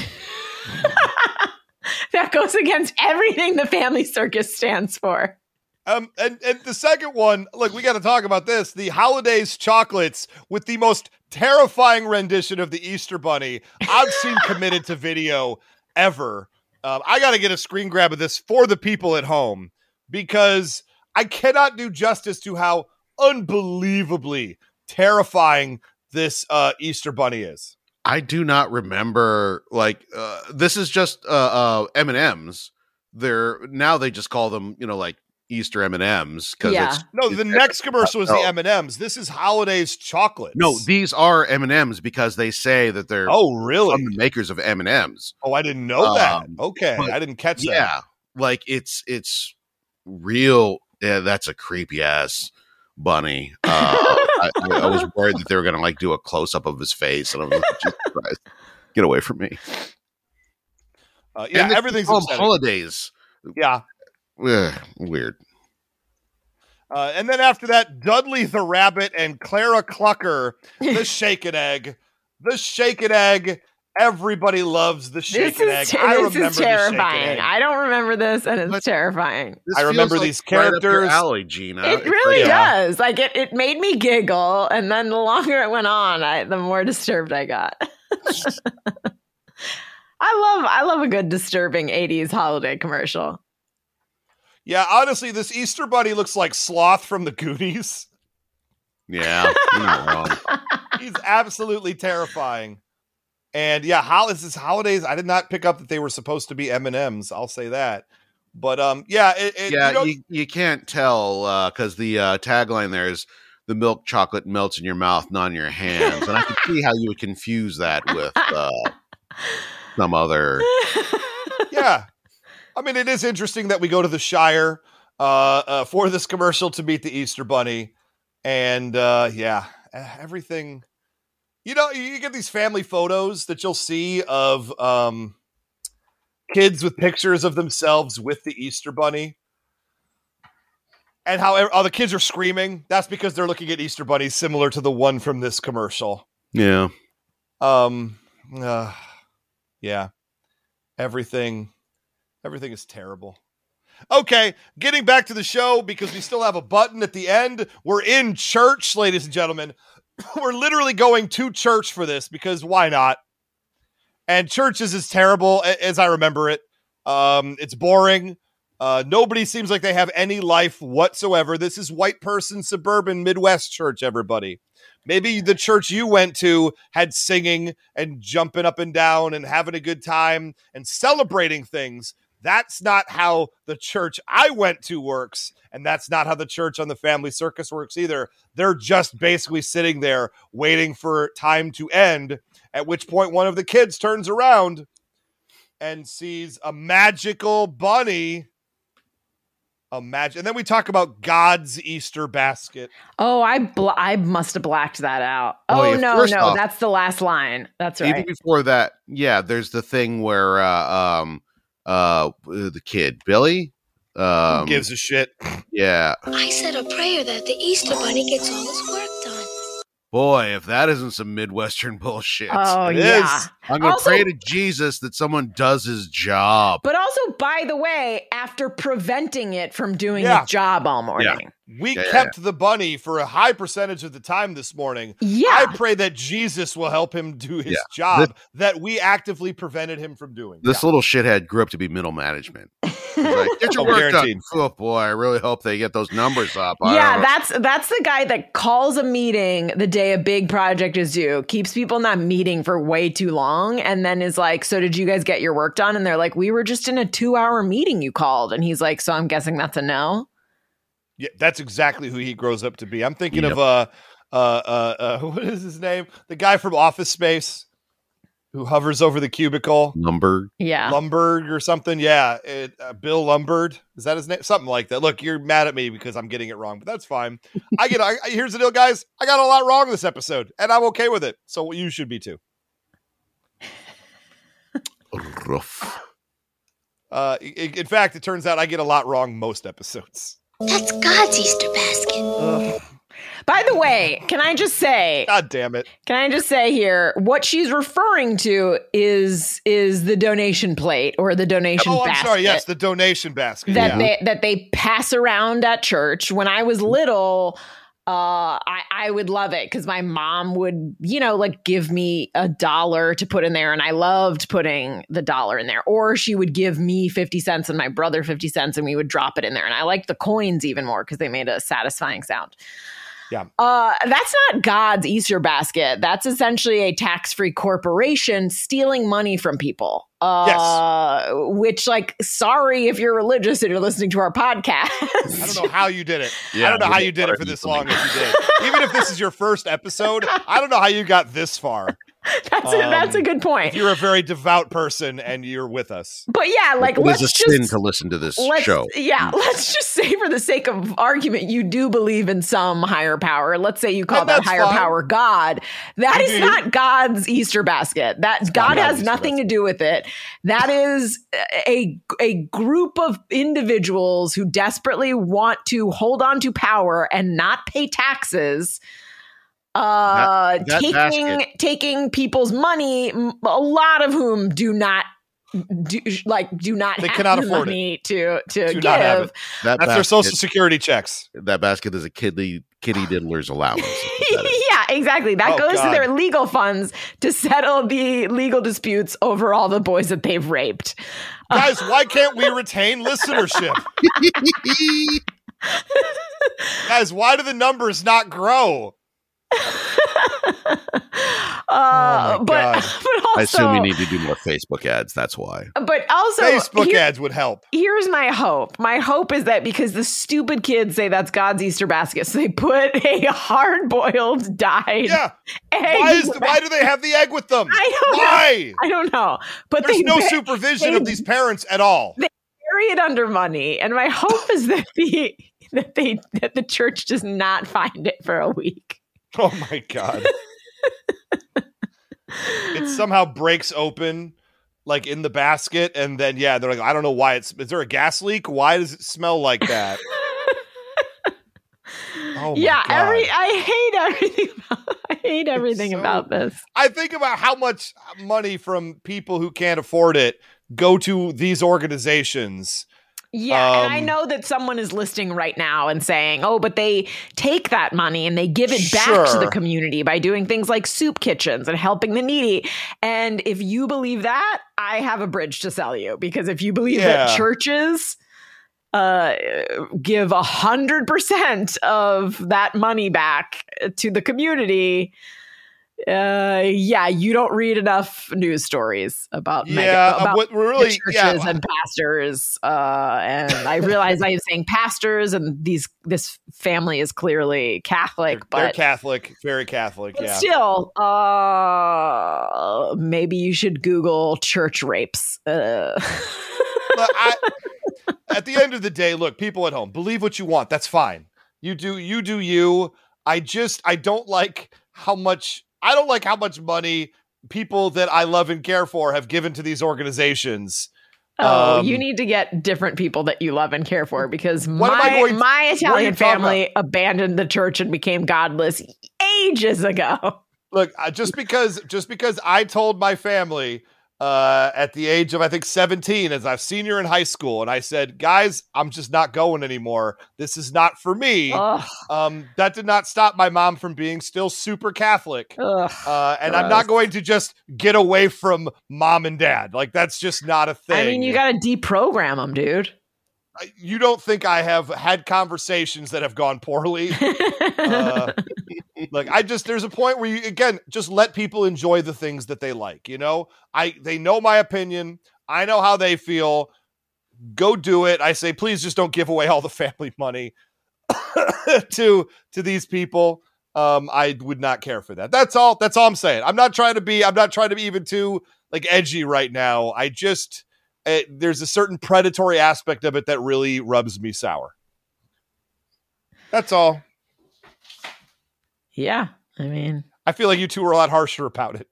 That goes against everything the Family Circus stands for. Um, and, and the second one, look, we got to talk about this. The Holidays chocolates with the most terrifying rendition of the Easter Bunny I've seen committed to video ever. Um, I got to get a screen grab of this for the people at home because I cannot do justice to how unbelievably terrifying this uh, Easter Bunny is. I do not remember, like, uh, this is just uh, uh, M and M's. They're, now they just call them, you know, like, Easter M and M's because yeah. it's no. The it's, next commercial is uh, the M and M's. This is Holidays chocolates. No, these are M and M's because they say that they're oh really from the makers of M and M's. Oh, I didn't know um, that. Okay, but, I didn't catch yeah, that. Yeah, like it's it's real. Yeah, that's a creepy ass bunny. Uh, I, I was worried that they were gonna like do a close up of his face, and I'm like, Jesus Christ, get away from me. Uh, yeah, everything's on Holidays. Yeah. Ugh, weird. Uh, and then after that, Dudley the Rabbit and Clara Clucker, the Shaken Egg, the Shaken Egg. Everybody loves the Shaken Egg. Ter- I this remember is terrifying. I don't remember this, and it's but terrifying. I remember like these characters. Right up your alley, Gina. It it's really like, yeah. does. Like it, it made me giggle, and then the longer it went on, I the more disturbed I got. I love, I love a good disturbing eighties holiday commercial. Yeah, honestly, this Easter Bunny looks like Sloth from the Goonies. Yeah, you're not wrong. He's absolutely terrifying. And yeah, how is this Holidays? I did not pick up that they were supposed to be M and M's. I'll say that. But um, yeah, it, it, yeah, you, know, you, you can't tell because uh, the uh, tagline there is "the milk chocolate melts in your mouth, not in your hands." And I could see how you would confuse that with uh, some other. Yeah. I mean, it is interesting that we go to the Shire uh, uh, for this commercial to meet the Easter Bunny. And uh, yeah, everything, you know, you get these family photos that you'll see of um, kids with pictures of themselves with the Easter Bunny. And how oh, the kids are screaming. That's because they're looking at Easter bunnies similar to the one from this commercial. Yeah. Um. Uh, yeah. Everything. Everything is terrible. Okay, getting back to the show because we still have a button at the end. We're in church, ladies and gentlemen. We're literally going to church for this because why not? And church is as terrible as I remember it. Um, it's boring. Uh, nobody seems like they have any life whatsoever. This is white person, suburban Midwest church, everybody. Maybe the church you went to had singing and jumping up and down and having a good time and celebrating things. That's not how the church I went to works, and that's not how the church on the Family Circus works either. They're just basically sitting there waiting for time to end, at which point one of the kids turns around and sees a magical bunny. Imagine. And then we talk about God's Easter basket. Oh, I bl- I must have blacked that out. Oh, oh yeah. no, First no. Off, that's the last line. That's right. Even before that, yeah, there's the thing where uh, um, uh, the kid, Billy. Um, Who gives a shit? Yeah. I said a prayer that the Easter Bunny gets all his work done. Boy, if that isn't some Midwestern bullshit. Oh, it yeah. is. I'm going to pray to Jesus that someone does his job. But also, by the way, after preventing it from doing yeah. its job all morning. Yeah. We yeah, kept yeah. the bunny for a high percentage of the time this morning. Yeah. I pray that Jesus will help him do his yeah. job this, that we actively prevented him from doing. This yeah. little shithead grew up to be middle management. Like, get your work done. Oh boy, I really hope they get those numbers up. I yeah, that's that's the guy that calls a meeting the day a big project is due, keeps people in that meeting for way too long, and then is like, so did you guys get your work done? And they're like, we were just in a two-hour meeting you called. And he's like, so I'm guessing that's a no? Yeah, that's exactly who he grows up to be. I'm thinking yep. of, uh, uh, uh, uh, what is his name? The guy from Office Space. Who hovers over the cubicle? Lumberg, yeah, Lumberg or something, yeah. It, uh, Bill Lumberg, is that his name? Something like that. Look, you're mad at me because I'm getting it wrong, but that's fine. I get. I, here's the deal, guys. I got a lot wrong this episode, and I'm okay with it. So you should be too. Rough. Uh, in fact, it turns out I get a lot wrong most episodes. That's God's Easter basket. Ugh. By the way, can I just say... God damn it. Can I just say here, what she's referring to is is the donation plate or the donation oh, basket. Oh, I'm sorry. Yes, the donation basket. That, yeah. they, that they pass around at church. When I was little... Uh, I, I would love it because my mom would, you know, like give me a dollar to put in there. And I loved putting the dollar in there. Or she would give me fifty cents and my brother fifty cents and we would drop it in there. And I liked the coins even more because they made a satisfying sound. Yeah. Uh, that's not God's Easter basket. That's essentially a tax-free corporation stealing money from people. Uh, yes. Which, like, sorry if you're religious and you're listening to our podcast. I don't know how you did it. Yeah, I don't know how you did it for this long if you did. Even if this is your first episode, I don't know how you got this far. That's, um, a, that's a good point. If you're a very devout person and you're with us. But yeah, like, it let's is a just, sin to listen to this let's, show. Yeah, let's just say for the sake of argument, you do believe in some higher power. Let's say you call and that higher fine. power God. That is not God's Easter basket. That it's God has Easter nothing basket. to do with it. That is a a group of individuals who desperately want to hold on to power and not pay taxes. Uh, that, that taking basket. taking people's money, a lot of whom do not do like do not they have cannot the afford money it. to to do give. That That's basket, their social security checks. That basket is a kiddie kitty diddler's allowance. Yeah, exactly. That oh, goes God. to their legal funds to settle the legal disputes over all the boys that they've raped. Guys, why can't we retain listenership? Guys, why do the numbers not grow? uh, oh but, but also, I assume we need to do more Facebook ads. That's why. But also, Facebook here, ads would help. Here's my hope. My hope is that because the stupid kids say that's God's Easter basket, so they put a hard-boiled dyed yeah. egg. Why, is the, why do they have the egg with them? I don't why? Know. I don't know. But there's they, no supervision they, of these parents at all. They bury it under money, and my hope is that the that they that the church does not find it for a week. Oh my God. It somehow breaks open like in the basket. And then, yeah, they're like, I don't know why it's, is there a gas leak? Why does it smell like that? Oh my yeah. God. Every, I hate everything. About, I hate everything so, about this. I think about how much money from people who can't afford it go to these organizations. Yeah, um, and I know that someone is listening right now and saying, oh, but they take that money and they give it back sure. to the community by doing things like soup kitchens and helping the needy. And if you believe that, I have a bridge to sell you. Because if you believe yeah. that churches uh, give one hundred percent of that money back to the community... Uh, yeah, you don't read enough news stories about yeah, mega, about what really, churches yeah. and pastors. Uh, and I realize I am saying pastors, and these this family is clearly Catholic, they're, but they're Catholic, very Catholic. But yeah, still, uh, maybe you should Google church rapes. Uh. Look, I, at the end of the day, look, people at home, believe what you want. That's fine. You do, you do, you. I just, I don't like how much. I don't like how much money people that I love and care for have given to these organizations. Oh, um, you need to get different people that you love and care for because my, to, my Italian family abandoned the church and became godless ages ago. Look, just because just because I told my family uh, at the age of, I think, seventeen, as a senior in high school, and I said, guys, I'm just not going anymore. This is not for me. Um, that did not stop my mom from being still super Catholic. Ugh, uh, and gross. I'm not going to just get away from mom and dad. Like, that's just not a thing. I mean, you got to deprogram them, dude. You don't think I have had conversations that have gone poorly? uh, like I just, there's a point where you, again, just let people enjoy the things that they like. You know, I, they know my opinion. I know how they feel. Go do it. I say, please just don't give away all the family money to, to these people. Um, I would not care for that. That's all. That's all I'm saying. I'm not trying to be, I'm not trying to be even too like edgy right now. I just, It, there's a certain predatory aspect of it that really rubs me sour. That's all. Yeah. I mean, I feel like you two were a lot harsher about it.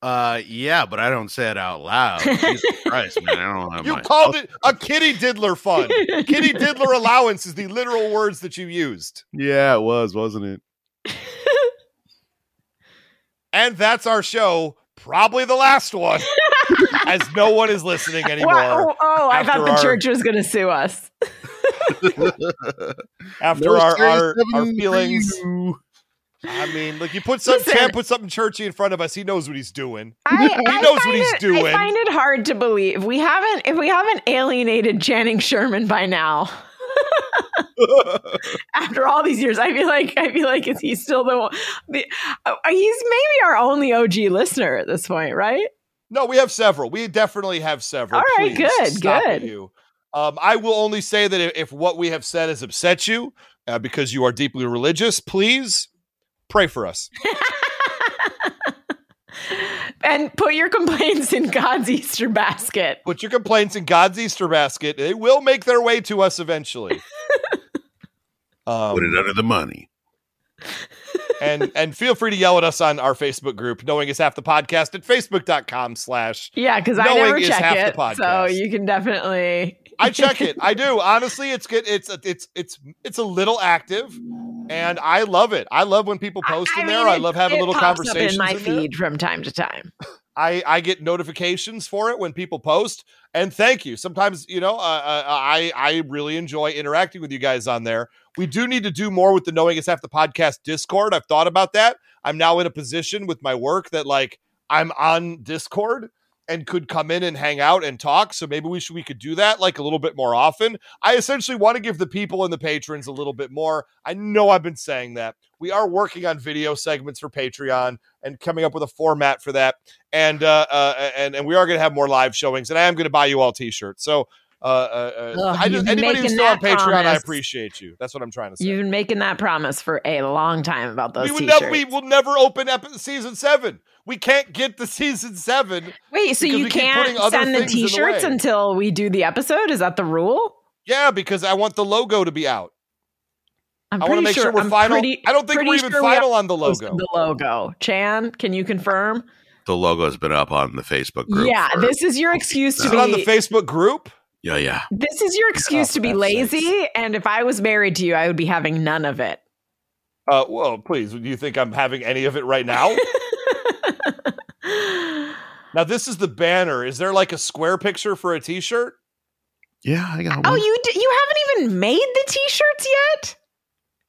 Uh, yeah, but I don't say it out loud. Jesus Christ, man! I don't have you my called it a kitty diddler fund. Kitty diddler allowance is the literal words that you used. Yeah, it was, wasn't it? And that's our show. Probably the last one, as no one is listening anymore. Well, oh, oh I thought the our... church was going to sue us. After no our, our our feelings. I mean, like you put some Sam put something churchy in front of us. He knows what he's doing. I, he I knows what he's it, doing. I find it hard to believe we haven't if we haven't alienated Channing Sherman by now. After all these years, I feel like I feel like is he still the one? The, uh, he's maybe our only O G listener at this point, right? No, we have several. We definitely have several. All right, Please, good, stop good. You. Um, I will only say that if, if what we have said has upset you uh, because you are deeply religious, please. Pray for us. And put your complaints in God's Easter basket. Put your complaints in God's Easter basket. They will make their way to us eventually. um, put it under the money. And and feel free to yell at us on our Facebook group, Knowing Is Half the Podcast, at facebook.com slash Yeah, because I never check it, the so you can definitely... I check it. I do. Honestly, it's good. It's it's it's it's a little active. And I love it. I love when people post I in mean, there. It, I love having little conversations in my in feed there. From time to time. I, I get notifications for it when people post, and thank you. Sometimes, you know, uh, uh, I I really enjoy interacting with you guys on there. We do need to do more with the Knowing Is Half the Podcast Discord. I've thought about that. I'm now in a position with my work that like I'm on Discord and could come in and hang out and talk. So maybe we should, we could do that like a little bit more often. I essentially want to give the people and the patrons a little bit more. I know I've been saying that. We are working on video segments for Patreon and coming up with a format for that. And, uh, uh and, and we are going to have more live showings, and I am going to buy you all t-shirts. So, uh, uh Ugh, I just, anybody who's still on Patreon, promise. I appreciate you. That's what I'm trying to say. You've been making that promise for a long time about those. We will, never, we will never open up season seven. We can't get to season seven. Wait, so you can't send the t-shirts until we do the episode? Is that the rule? Yeah, because I want the logo to be out. I'm I want to make sure, sure we're I'm final. Pretty, I don't think we're even sure final we on the logo. The logo. Chan, can you confirm? The logo has been up on the Facebook group. Yeah, for, this is your excuse no. to be on the Facebook group. Yeah, yeah. This is your excuse oh, to be lazy. Nice. And if I was married to you, I would be having none of it. Uh, well, please. Do you think I'm having any of it right now? Now, this is the banner. Is there like a square picture for a t-shirt? Yeah, I got one. Oh, you d- you haven't even made the t-shirts yet?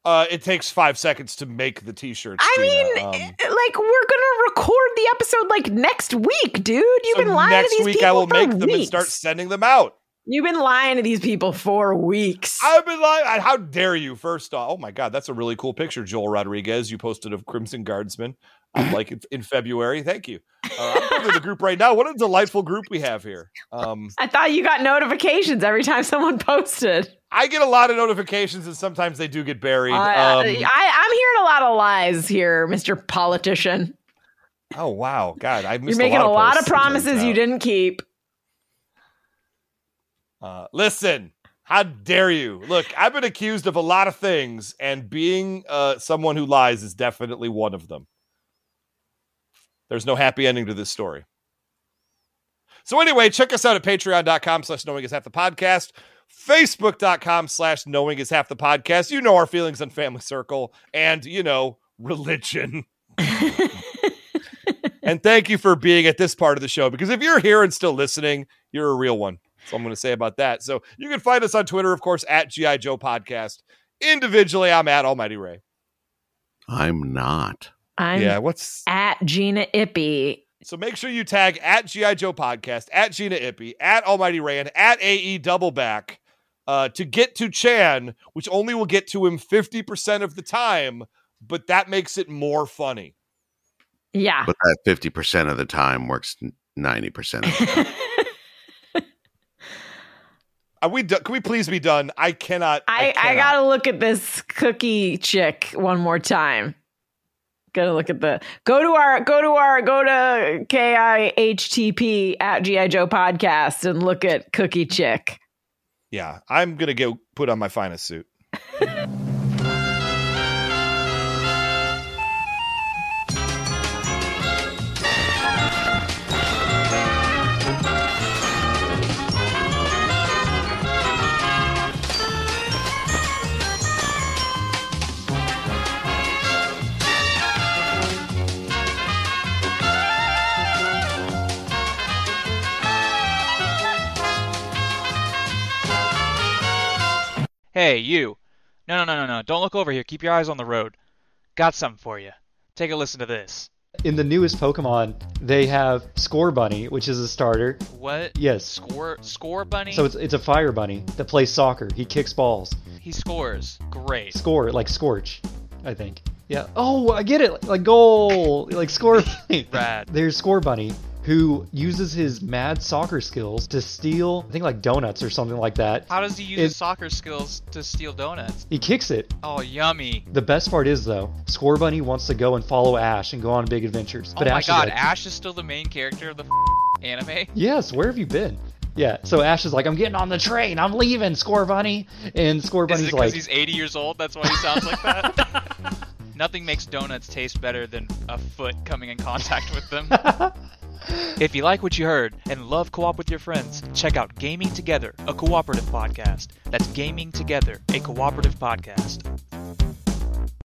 Uh, it takes five seconds to make the t-shirts. I Gina. mean, um, like we're gonna record the episode like next week, dude. You've so been lying to these people for weeks. Next week I will make weeks. them and start sending them out. You've been lying to these people for weeks. I've been lying. How dare you, first off. Oh, my God. That's a really cool picture, Joel Rodriguez. You posted of Crimson Guardsman um, like in February. Thank you. Uh, I'm in the group right now. What a delightful group we have here. Um, I thought you got notifications every time someone posted. I get a lot of notifications, and sometimes they do get buried. Uh, um, I, I'm hearing a lot of lies here, Mister Politician. Oh, wow. God, I missed You're making a lot, a lot of, of promises you didn't keep. Uh, listen, how dare you? Look, I've been accused of a lot of things, and being uh, someone who lies is definitely one of them. There's no happy ending to this story. So anyway, check us out at patreon.com slash knowing is half the podcast, facebook.com slash knowing is half the podcast. You know our feelings on Family Circle and, you know, religion. And thank you for being at this part of the show, because if you're here and still listening, you're a real one. So I'm going to say about that. So you can find us on Twitter, of course, at G I. Joe Podcast. Individually, I'm at Almighty Ray. I'm not. I'm yeah, what's... at Gina Ippy. So make sure you tag at G I. Joe Podcast, at Gina Ippy, at Almighty Ray, and at A E Double Back uh, to get to Chan, which only will get to him fifty percent of the time, but that makes it more funny. Yeah. But that fifty percent of the time works ninety percent of the time. Are we do- can we please be done? I cannot. I, I, I got to look at this Cookie Chick one more time. Got to look at the go to our go to our go to K I H T P at G I. Joe Podcast and look at Cookie Chick. Yeah, I'm going to get put on my finest suit. Hey, you. No, no, no, no, no. Don't look over here. Keep your eyes on the road. Got something for you. Take a listen to this. In the newest Pokemon, they have Scorbunny, which is a starter. What? Yes. Score Scorbunny? So it's it's a fire bunny that plays soccer. He kicks balls. He scores. Great. Score, like Scorch, I think. Yeah. Oh, I get it. Like goal. Like Scorbunny. Rad. There's Scorbunny, who uses his mad soccer skills to steal, I think, like donuts or something like that. How does he use it, his soccer skills to steal donuts? He kicks it. Oh, yummy. The best part is, though, Scorbunny wants to go and follow Ash and go on big adventures. But oh my Ash god, is like, Ash is still the main character of the f anime? Yes, where have you been? Yeah, so Ash is like, I'm getting on the train, I'm leaving, Scorbunny. And Scorbunny's like... Is it because he's eighty years old, that's why he sounds like that? Nothing makes donuts taste better than a foot coming in contact with them. If you like what you heard and love co-op with your friends, check out Gaming Together, a cooperative podcast. That's Gaming Together, a cooperative podcast.